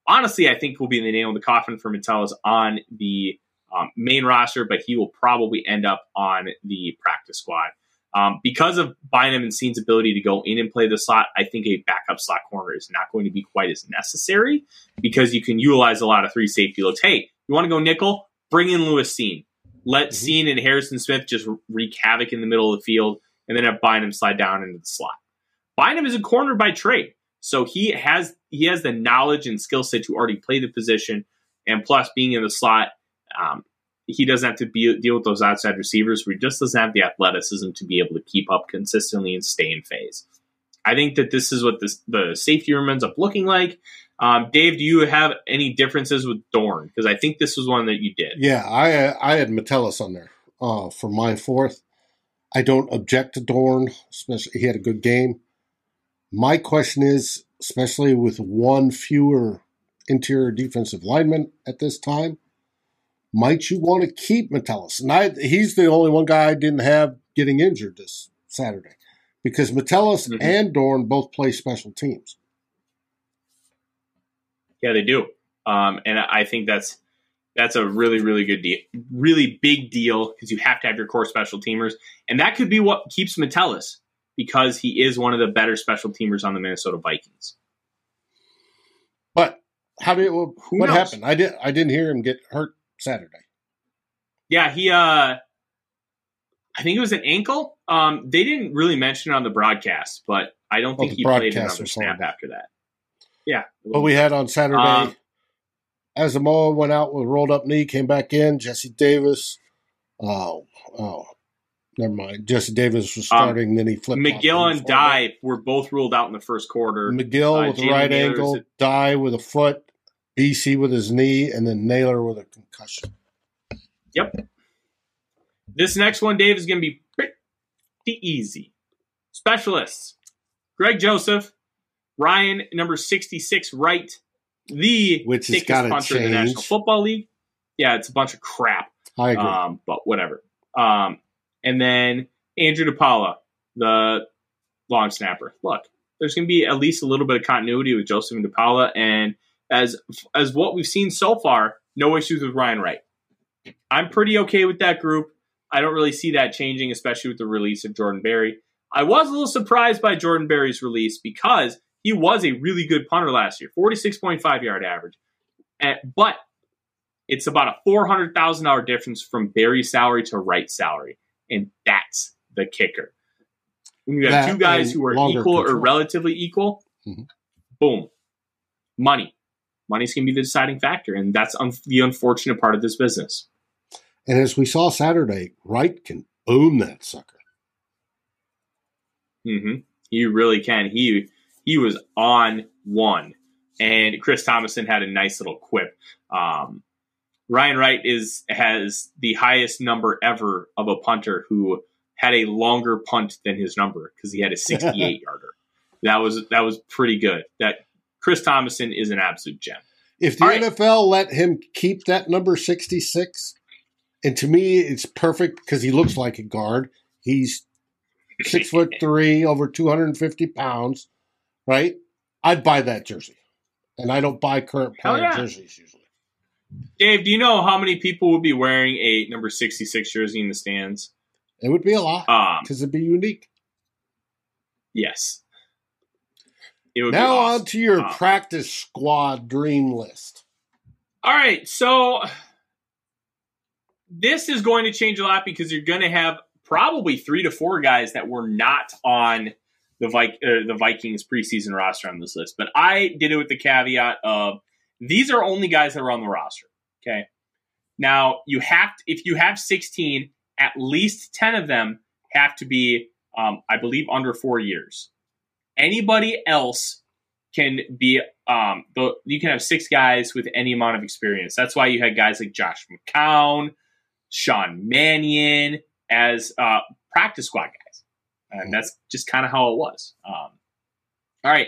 honestly, I think will be the nail in the coffin for Metellus on the um, main roster, but he will probably end up on the practice squad. Um, because of Bynum and Seen's ability to go in and play the slot, I think a backup slot corner is not going to be quite as necessary because you can utilize a lot of three safety looks. Hey, you want to go nickel? Bring in Lewisine. Let Seen and Harrison Smith just wreak havoc in the middle of the field and then have Bynum slide down into the slot. Bynum is a corner by trade, so he has he has the knowledge and skill set to already play the position. And plus, being in the slot, um, he doesn't have to be, deal with those outside receivers. He just doesn't have the athleticism to be able to keep up consistently and stay in phase. I think that this is what this, the safety room ends up looking like. Um, Dave, do you have any differences with Dorn? Because I think this was one that you did. Yeah, I I had Metellus on there uh, for my fourth. I don't object to Dorn, especially he had a good game. My question is, especially with one fewer interior defensive lineman at this time, might you want to keep Metellus? And I, he's the only one guy I didn't have getting injured this Saturday because Metellus mm-hmm. and Dorn both play special teams. Yeah, they do. Um, and I think that's that's a really, really good deal. Really big deal because you have to have your core special teamers. And that could be what keeps Metellus because he is one of the better special teamers on the Minnesota Vikings. But how did well, what knows? happened? I didn't I didn't hear him get hurt Saturday. Yeah, he uh, I think it was an ankle. Um, they didn't really mention it on the broadcast, but I don't think oh, he played another snap after that. Yeah. What we had on Saturday, um, Asamoah went out with a rolled-up knee, came back in. Jesse Davis. Oh, oh, never mind. Jesse Davis was starting, um, then he flipped. McGill and Dye were both ruled out in the first quarter. McGill uh, with the right Naylor's ankle, a- Dye with a foot, B C with his knee, and then Naylor with a concussion. Yep. This next one, Dave, is going to be pretty easy. Specialists. Greg Joseph. Ryan, number sixty-six, Wright, the Which thickest punter change. in the National Football League. Yeah, it's a bunch of crap. I agree. Um, but whatever. Um, and then Andrew DePaula, the long snapper. Look, there's going to be at least a little bit of continuity with Joseph and DePaula. And as, as what we've seen so far, no issues with Ryan Wright. I'm pretty okay with that group. I don't really see that changing, especially with the release of Jordan Berry. I was a little surprised by Jordan Berry's release because he was a really good punter last year, forty-six point five yard average. But it's about a four hundred thousand dollars difference from Berry's salary to Wright's salary. And that's the kicker. When you have that two guys who are equal control. or relatively equal, mm-hmm. boom, money. Money's going to be the deciding factor. And that's un- the unfortunate part of this business. And as we saw Saturday, Wright can boom that sucker. Mm-hmm. He really can. He... He was on one, and Chris Thomason had a nice little quip. Um, Ryan Wright is has the highest number ever of a punter who had a longer punt than his number because he had a sixty-eight yarder. That was that was pretty good. That Chris Thomason is an absolute gem. If the All N F L right. let him keep that number sixty-six, and to me it's perfect because he looks like a guard. He's six foot three, over two hundred and fifty pounds. Right? I'd buy that jersey. And I don't buy current player yeah. jerseys usually. Dave, do you know how many people would be wearing a number sixty-six jersey in the stands? It would be a lot because um, it'd be unique. Yes. It would now be awesome. On to your um, practice squad dream list. All right. So this is going to change a lot because you're going to have probably three to four guys that were not on – The, Vic, uh, the Vikings preseason roster on this list. But I did it with the caveat of these are only guys that are on the roster. Okay. Now, you have to, if you have sixteen, at least ten of them have to be, um, I believe, under four years. Anybody else can be, um, the, you can have six guys with any amount of experience. That's why you had guys like Josh McCown, Sean Mannion as uh, practice squad guys. And that's just kind of how it was. Um, all right.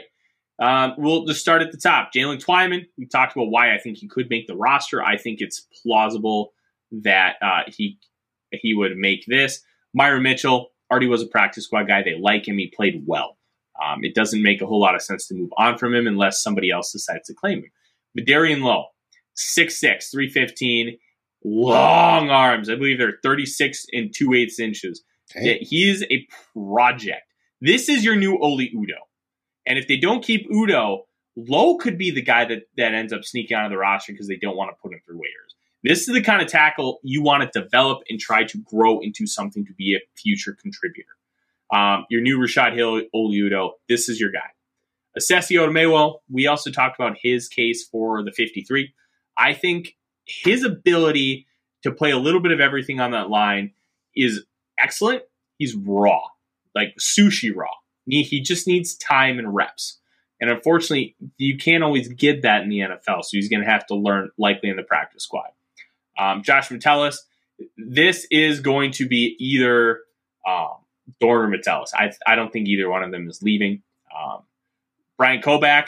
Um, we'll just start at the top. Jalen Twyman, we talked about why I think he could make the roster. I think it's plausible that uh, he he would make this. Myron Mitchell already was a practice squad guy. They like him. He played well. Um, it doesn't make a whole lot of sense to move on from him unless somebody else decides to claim him. Madarian Lowe, six six, three fifteen, long arms. I believe they're thirty-six and two-eighths inches. Yeah, he is a project. This is your new Oli Udoh. And if they don't keep Udoh, Lowe could be the guy that, that ends up sneaking out of the roster because they don't want to put him through waivers. This is the kind of tackle you want to develop and try to grow into something to be a future contributor. Um, your new Rashad Hill, Oli Udoh, this is your guy. Assessi Odumewo, we also talked about his case for the fifty-three. I think his ability to play a little bit of everything on that line is excellent. He's raw, like sushi raw. He just needs time and reps. And unfortunately, you can't always get that in the N F L, so he's going to have to learn likely in the practice squad. Um, Josh Metellus, this is going to be either um, Dorn or Metellus. I, I don't think either one of them is leaving. Um, Brian Kobach,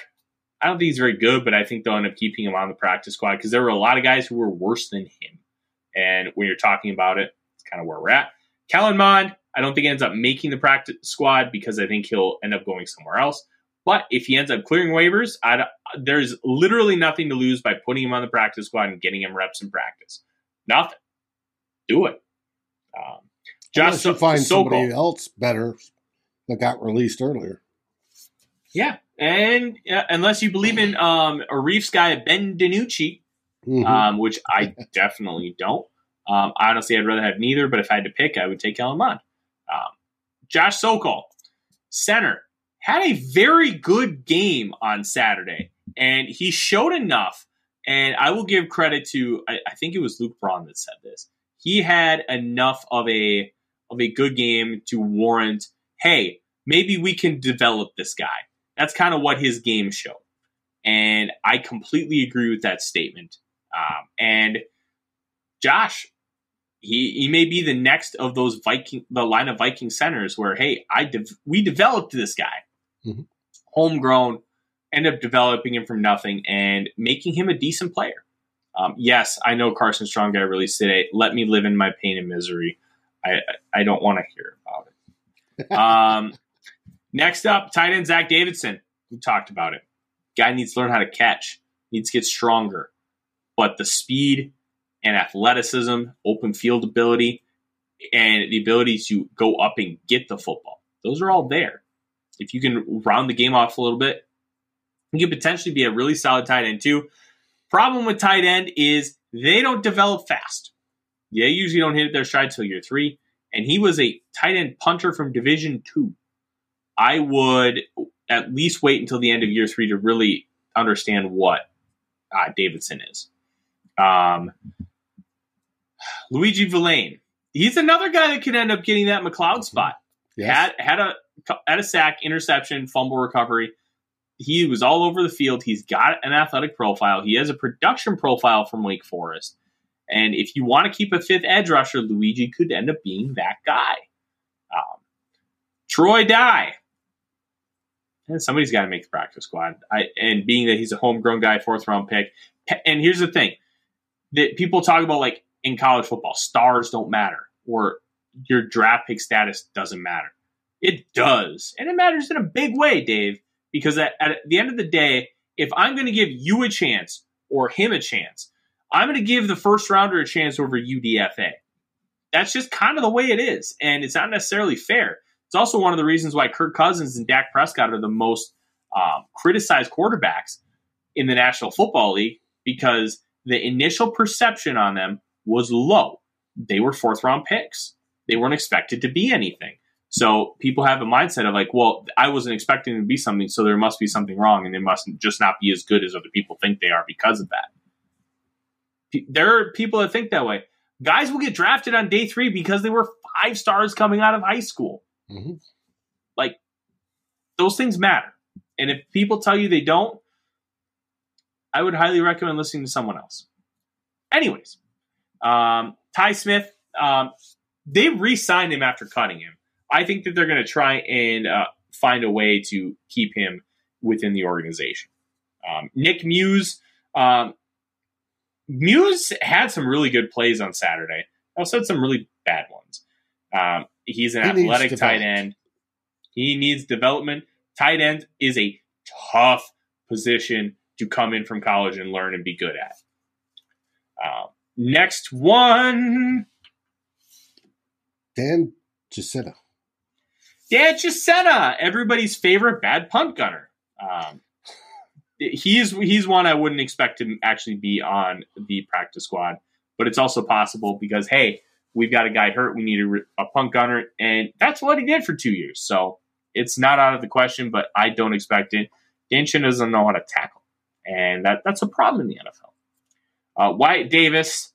I don't think he's very good, but I think they'll end up keeping him on the practice squad because there were a lot of guys who were worse than him. And when you're talking about it, it's kind of where we're at. Kellen Mond, I don't think he ends up making the practice squad because I think he'll end up going somewhere else. But if he ends up clearing waivers, I'd, there's literally nothing to lose by putting him on the practice squad and getting him reps in practice. Nothing. Do it. Um, just so, find so somebody cool. else better that got released earlier. Yeah, and uh, unless you believe in um, Arif's guy Ben DiNucci, mm-hmm. um, which I definitely don't. Um, honestly, I'd rather have neither. But if I had to pick, I would take Kellen Mond. Um, Josh Sokol, center. Had a very good game on Saturday, and he showed enough. And I will give credit to, I, I think it was Luke Braun that said this. He had enough of a of a good game to warrant, hey, maybe we can develop this guy. That's kind of what his game showed. And I completely agree with that statement. Um, and Josh, He he may be the next of those Viking, the line of Viking centers where, hey, I de- we developed this guy. Mm-hmm. Homegrown, end up developing him from nothing and making him a decent player. Um, yes, I know Carson Strong got released today. Let me live in my pain and misery. I, I, I don't want to hear about it. Um, next up, tight end Zach Davidson. We talked about it. Guy needs to learn how to catch. Needs to get stronger. But the speed and athleticism, open field ability, and the ability to go up and get the football. Those are all there. If you can round the game off a little bit, you could potentially be a really solid tight end too. Problem with tight end is they don't develop fast. They usually don't hit their stride till year three. And he was a tight end punter from Division Two. I would at least wait until the end of year three to really understand what uh, Davidson is. Um, Luigi Villain. He's another guy that could end up getting that McLeod spot. Yes. Had had a had a sack, interception, fumble recovery. He was all over the field. He's got an athletic profile. He has a production profile from Wake Forest. And if you want to keep a fifth edge rusher, Luigi could end up being that guy. Um, Troy Dye. And somebody's got to make the practice squad. I, and being that he's a homegrown guy, fourth round pick. And here's the thing that people talk about, like, in college football, stars don't matter, or your draft pick status doesn't matter. It does. And it matters in a big way, Dave, because at, at the end of the day, if I'm going to give you a chance or him a chance, I'm going to give the first rounder a chance over U D F A. That's just kind of the way it is. And it's not necessarily fair. It's also one of the reasons why Kirk Cousins and Dak Prescott are the most um, criticized quarterbacks in the National Football League, because the initial perception on them was low. They were fourth round picks. They weren't expected to be anything. So people have a mindset of like, well, I wasn't expecting to be something, so there must be something wrong, and they must just not be as good as other people think they are because of that. There are people that think that way. Guys will get drafted on day three because they were five stars coming out of high school. Mm-hmm. Like, those things matter. And if people tell you they don't, I would highly recommend listening to someone else. Anyways, um, Ty Smith, um, they re-signed him after cutting him. I think that they're going to try and uh, find a way to keep him within the organization. Um, Nick Muse. Um, Muse had some really good plays on Saturday. Also had some really bad ones. Um, he's an he athletic tight end. He needs development. Tight end is a tough position to come in from college and learn and be good at. Um, next one. Dan Jacena. Dan Jacena, everybody's favorite bad punt gunner. Um, he's, he's one I wouldn't expect to actually be on the practice squad, but it's also possible because, hey, we've got a guy hurt. We need a, a punt gunner, and that's what he did for two years. So it's not out of the question, but I don't expect it. Genshin doesn't know how to tackle. And that, that's a problem in the N F L. Uh, Wyatt Davis.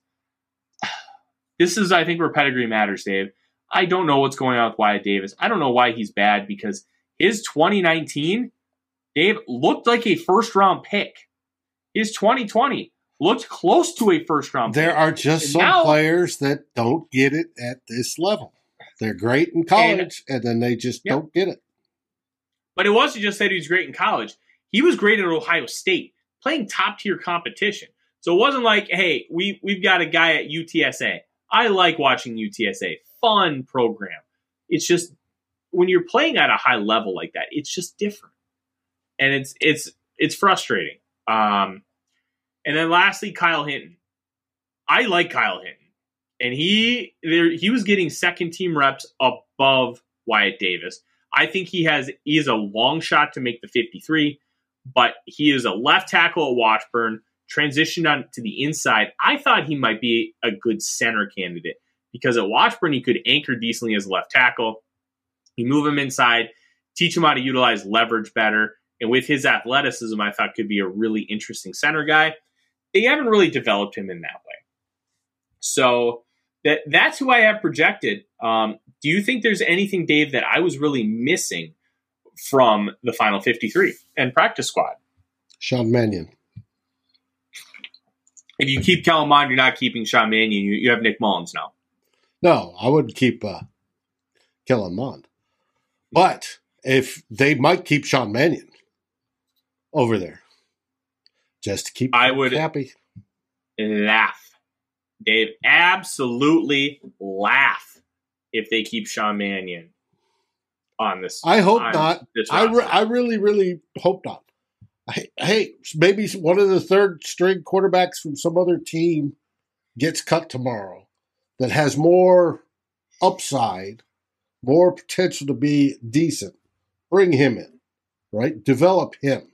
This is, I think, where pedigree matters, Dave. I don't know what's going on with Wyatt Davis. I don't know why he's bad, because his twenty nineteen, Dave, looked like a first-round pick. His twenty twenty looked close to a first-round pick. There are just and some now, players that don't get it at this level. They're great in college, and, and then they just yeah. don't get it. But it wasn't just that he was great in college. He was great at Ohio State, playing top-tier competition. So it wasn't like, hey, we, we've got a guy at U T S A. I like watching U T S A. Fun program. It's just when you're playing at a high level like that, it's just different. And it's it's it's frustrating. Um, and then lastly, Kyle Hinton. I like Kyle Hinton. And he there he was getting second team reps above Wyatt Davis. I think he has he is a long shot to make the fifty-three, but he is a left tackle at Washburn, transitioned on to the inside. I thought he might be a good center candidate because at Washburn he could anchor decently as left tackle. You move him inside, teach him how to utilize leverage better, and with his athleticism, I thought could be a really interesting center guy. They haven't really developed him in that way. So that that's who I have projected. Um, do you think there's anything, Dave, that I was really missing from the Final fifty-three and practice squad? Sean Mannion. If you keep Kellen Mond, you're not keeping Sean Mannion. You, you have Nick Mullins now. No, I wouldn't keep uh, Kellen Mond. But if they might keep Sean Mannion over there just to keep I would happy. Laugh. Dave, absolutely laugh if they keep Sean Mannion on this. I hope not. I, re- I really, really hope not. I, hey, maybe one of the third string quarterbacks from some other team gets cut tomorrow that has more upside, more potential to be decent. Bring him in, right? Develop him.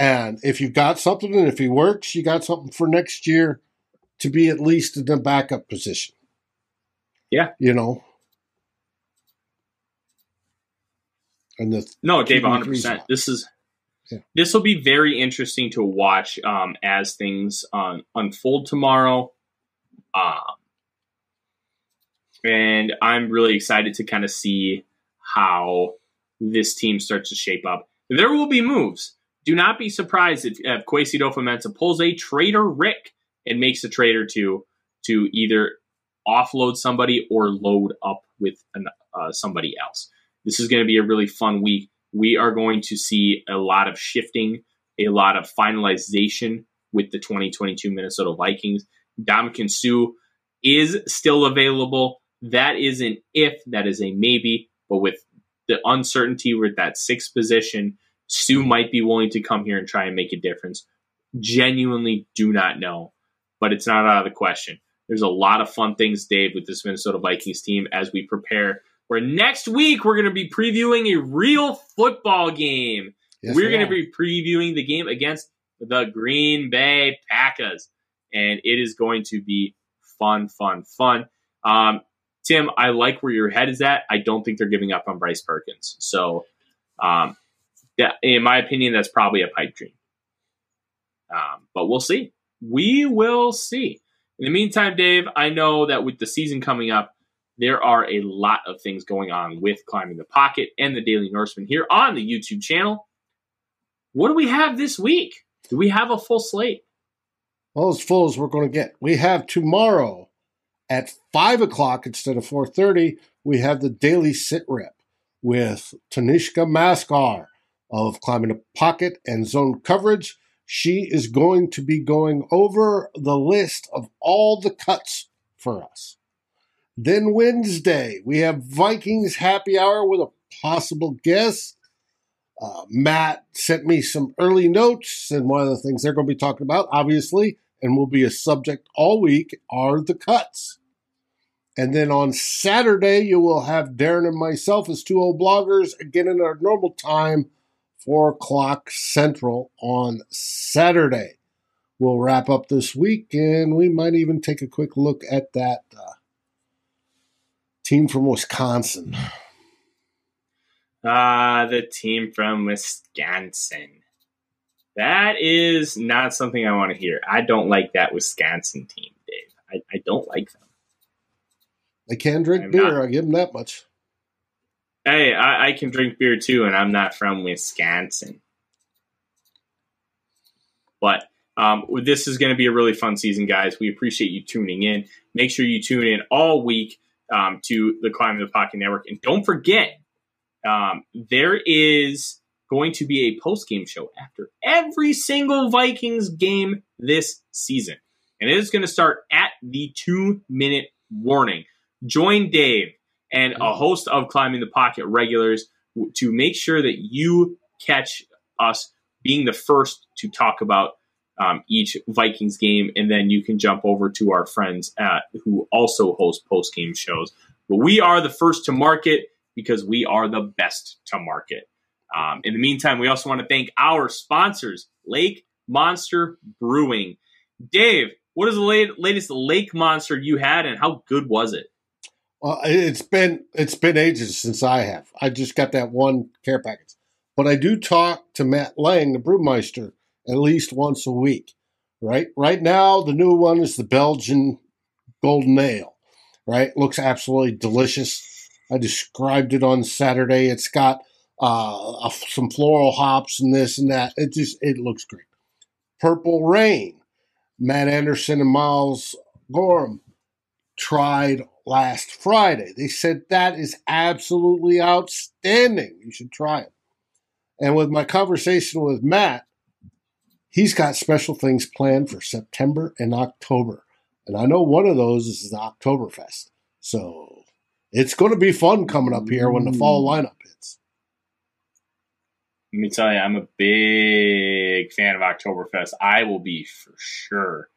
And if you've got something, and if he works, you got something for next year to be at least in the backup position. Yeah. You know? And the no, Dave, one hundred percent. This is... Yeah. This will be very interesting to watch um, as things um, unfold tomorrow. Um, and I'm really excited to kind of see how this team starts to shape up. There will be moves. Do not be surprised if, if Kwesi Adofo-Mensah pulls a trade or Rick and makes a trade or two to either offload somebody or load up with an, uh, somebody else. This is going to be a really fun week. We are going to see a lot of shifting, a lot of finalization with the twenty twenty-two Minnesota Vikings. Ndamukong Suh is still available. That is an if, that is a maybe. But with the uncertainty with that sixth position, Suh might be willing to come here and try and make a difference. Genuinely do not know, but it's not out of the question. There's a lot of fun things, Dave, with this Minnesota Vikings team as we prepare. Where next week, we're going to be previewing a real football game. Yes, we're going to be previewing the game against the Green Bay Packers. And it is going to be fun, fun, fun. Um, Tim, I like where your head is at. I don't think they're giving up on Bryce Perkins. So, um, that, in my opinion, that's probably a pipe dream. Um, but we'll see. We will see. In the meantime, Dave, I know that with the season coming up, there are a lot of things going on with Climbing the Pocket and the Daily Norseman here on the YouTube channel. What do we have this week? Do we have a full slate? Well, as full as we're going to get. We have tomorrow at five o'clock instead of four thirty, we have the Daily Sit Rep with Tanishka Maskar of Climbing the Pocket and Zone Coverage. She is going to be going over the list of all the cuts for us. Then Wednesday, we have Vikings Happy Hour with a possible guest. Uh, Matt sent me some early notes, and one of the things they're going to be talking about, obviously, and will be a subject all week, are the cuts. And then on Saturday, you will have Darren and myself as two old bloggers again in our normal time, four o'clock Central on Saturday. We'll wrap up this week, and we might even take a quick look at that uh, team from Wisconsin. Uh, the team from Wisconsin. That is not something I want to hear. I don't like that Wisconsin team, Dave. I, I don't like them. They can drink I'm beer. Not, I give them that much. Hey, I, I can drink beer too, and I'm not from Wisconsin. But um, this is going to be a really fun season, guys. We appreciate you tuning in. Make sure you tune in all week um, to the Climbing the Pocket Network. And don't forget, um, there is going to be a post-game show after every single Vikings game this season. And it is going to start at the two-minute warning. Join Dave and a host of Climbing the Pocket regulars to make sure that you catch us being the first to talk about um, each Vikings game, and then you can jump over to our friends at, who also host post-game shows. But we are the first to market because we are the best to market. Um, in the meantime, we also want to thank our sponsors, Lake Monster Brewing. Dave, what is the late, latest Lake Monster you had, and how good was it? Well, it's been it's been ages since I have. I just got that one care package. But I do talk to Matt Lang, the brewmeister, at least once a week. Right right now, the new one is the Belgian Golden Ale. Right, looks absolutely delicious. I described it on Saturday. It's got Uh, some floral hops and this and that. It just, it looks great. Purple Rain, Matt Anderson and Miles Gorham tried last Friday. They said that is absolutely outstanding. You should try it. And with my conversation with Matt, he's got special things planned for September and October. And I know one of those is the Oktoberfest. So it's going to be fun coming up here when the fall lineup hits. Let me tell you, I'm a big fan of Oktoberfest. I will be for sure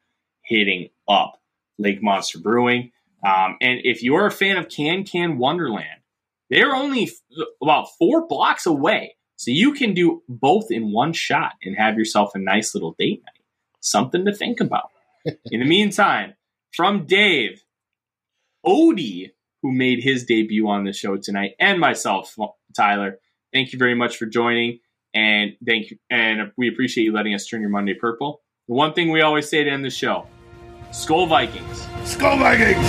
hitting up Lake Monster Brewing. Um, and if you're a fan of Can Can Wonderland, they're only f- about four blocks away. So you can do both in one shot and have yourself a nice little date night. Something to think about. In the meantime, from Dave, Odie, who made his debut on the show tonight, and myself, Tyler, thank you very much for joining, and thank you, and we appreciate you letting us turn your Monday purple. The one thing we always say to end the show, Skol Vikings. Skol Vikings!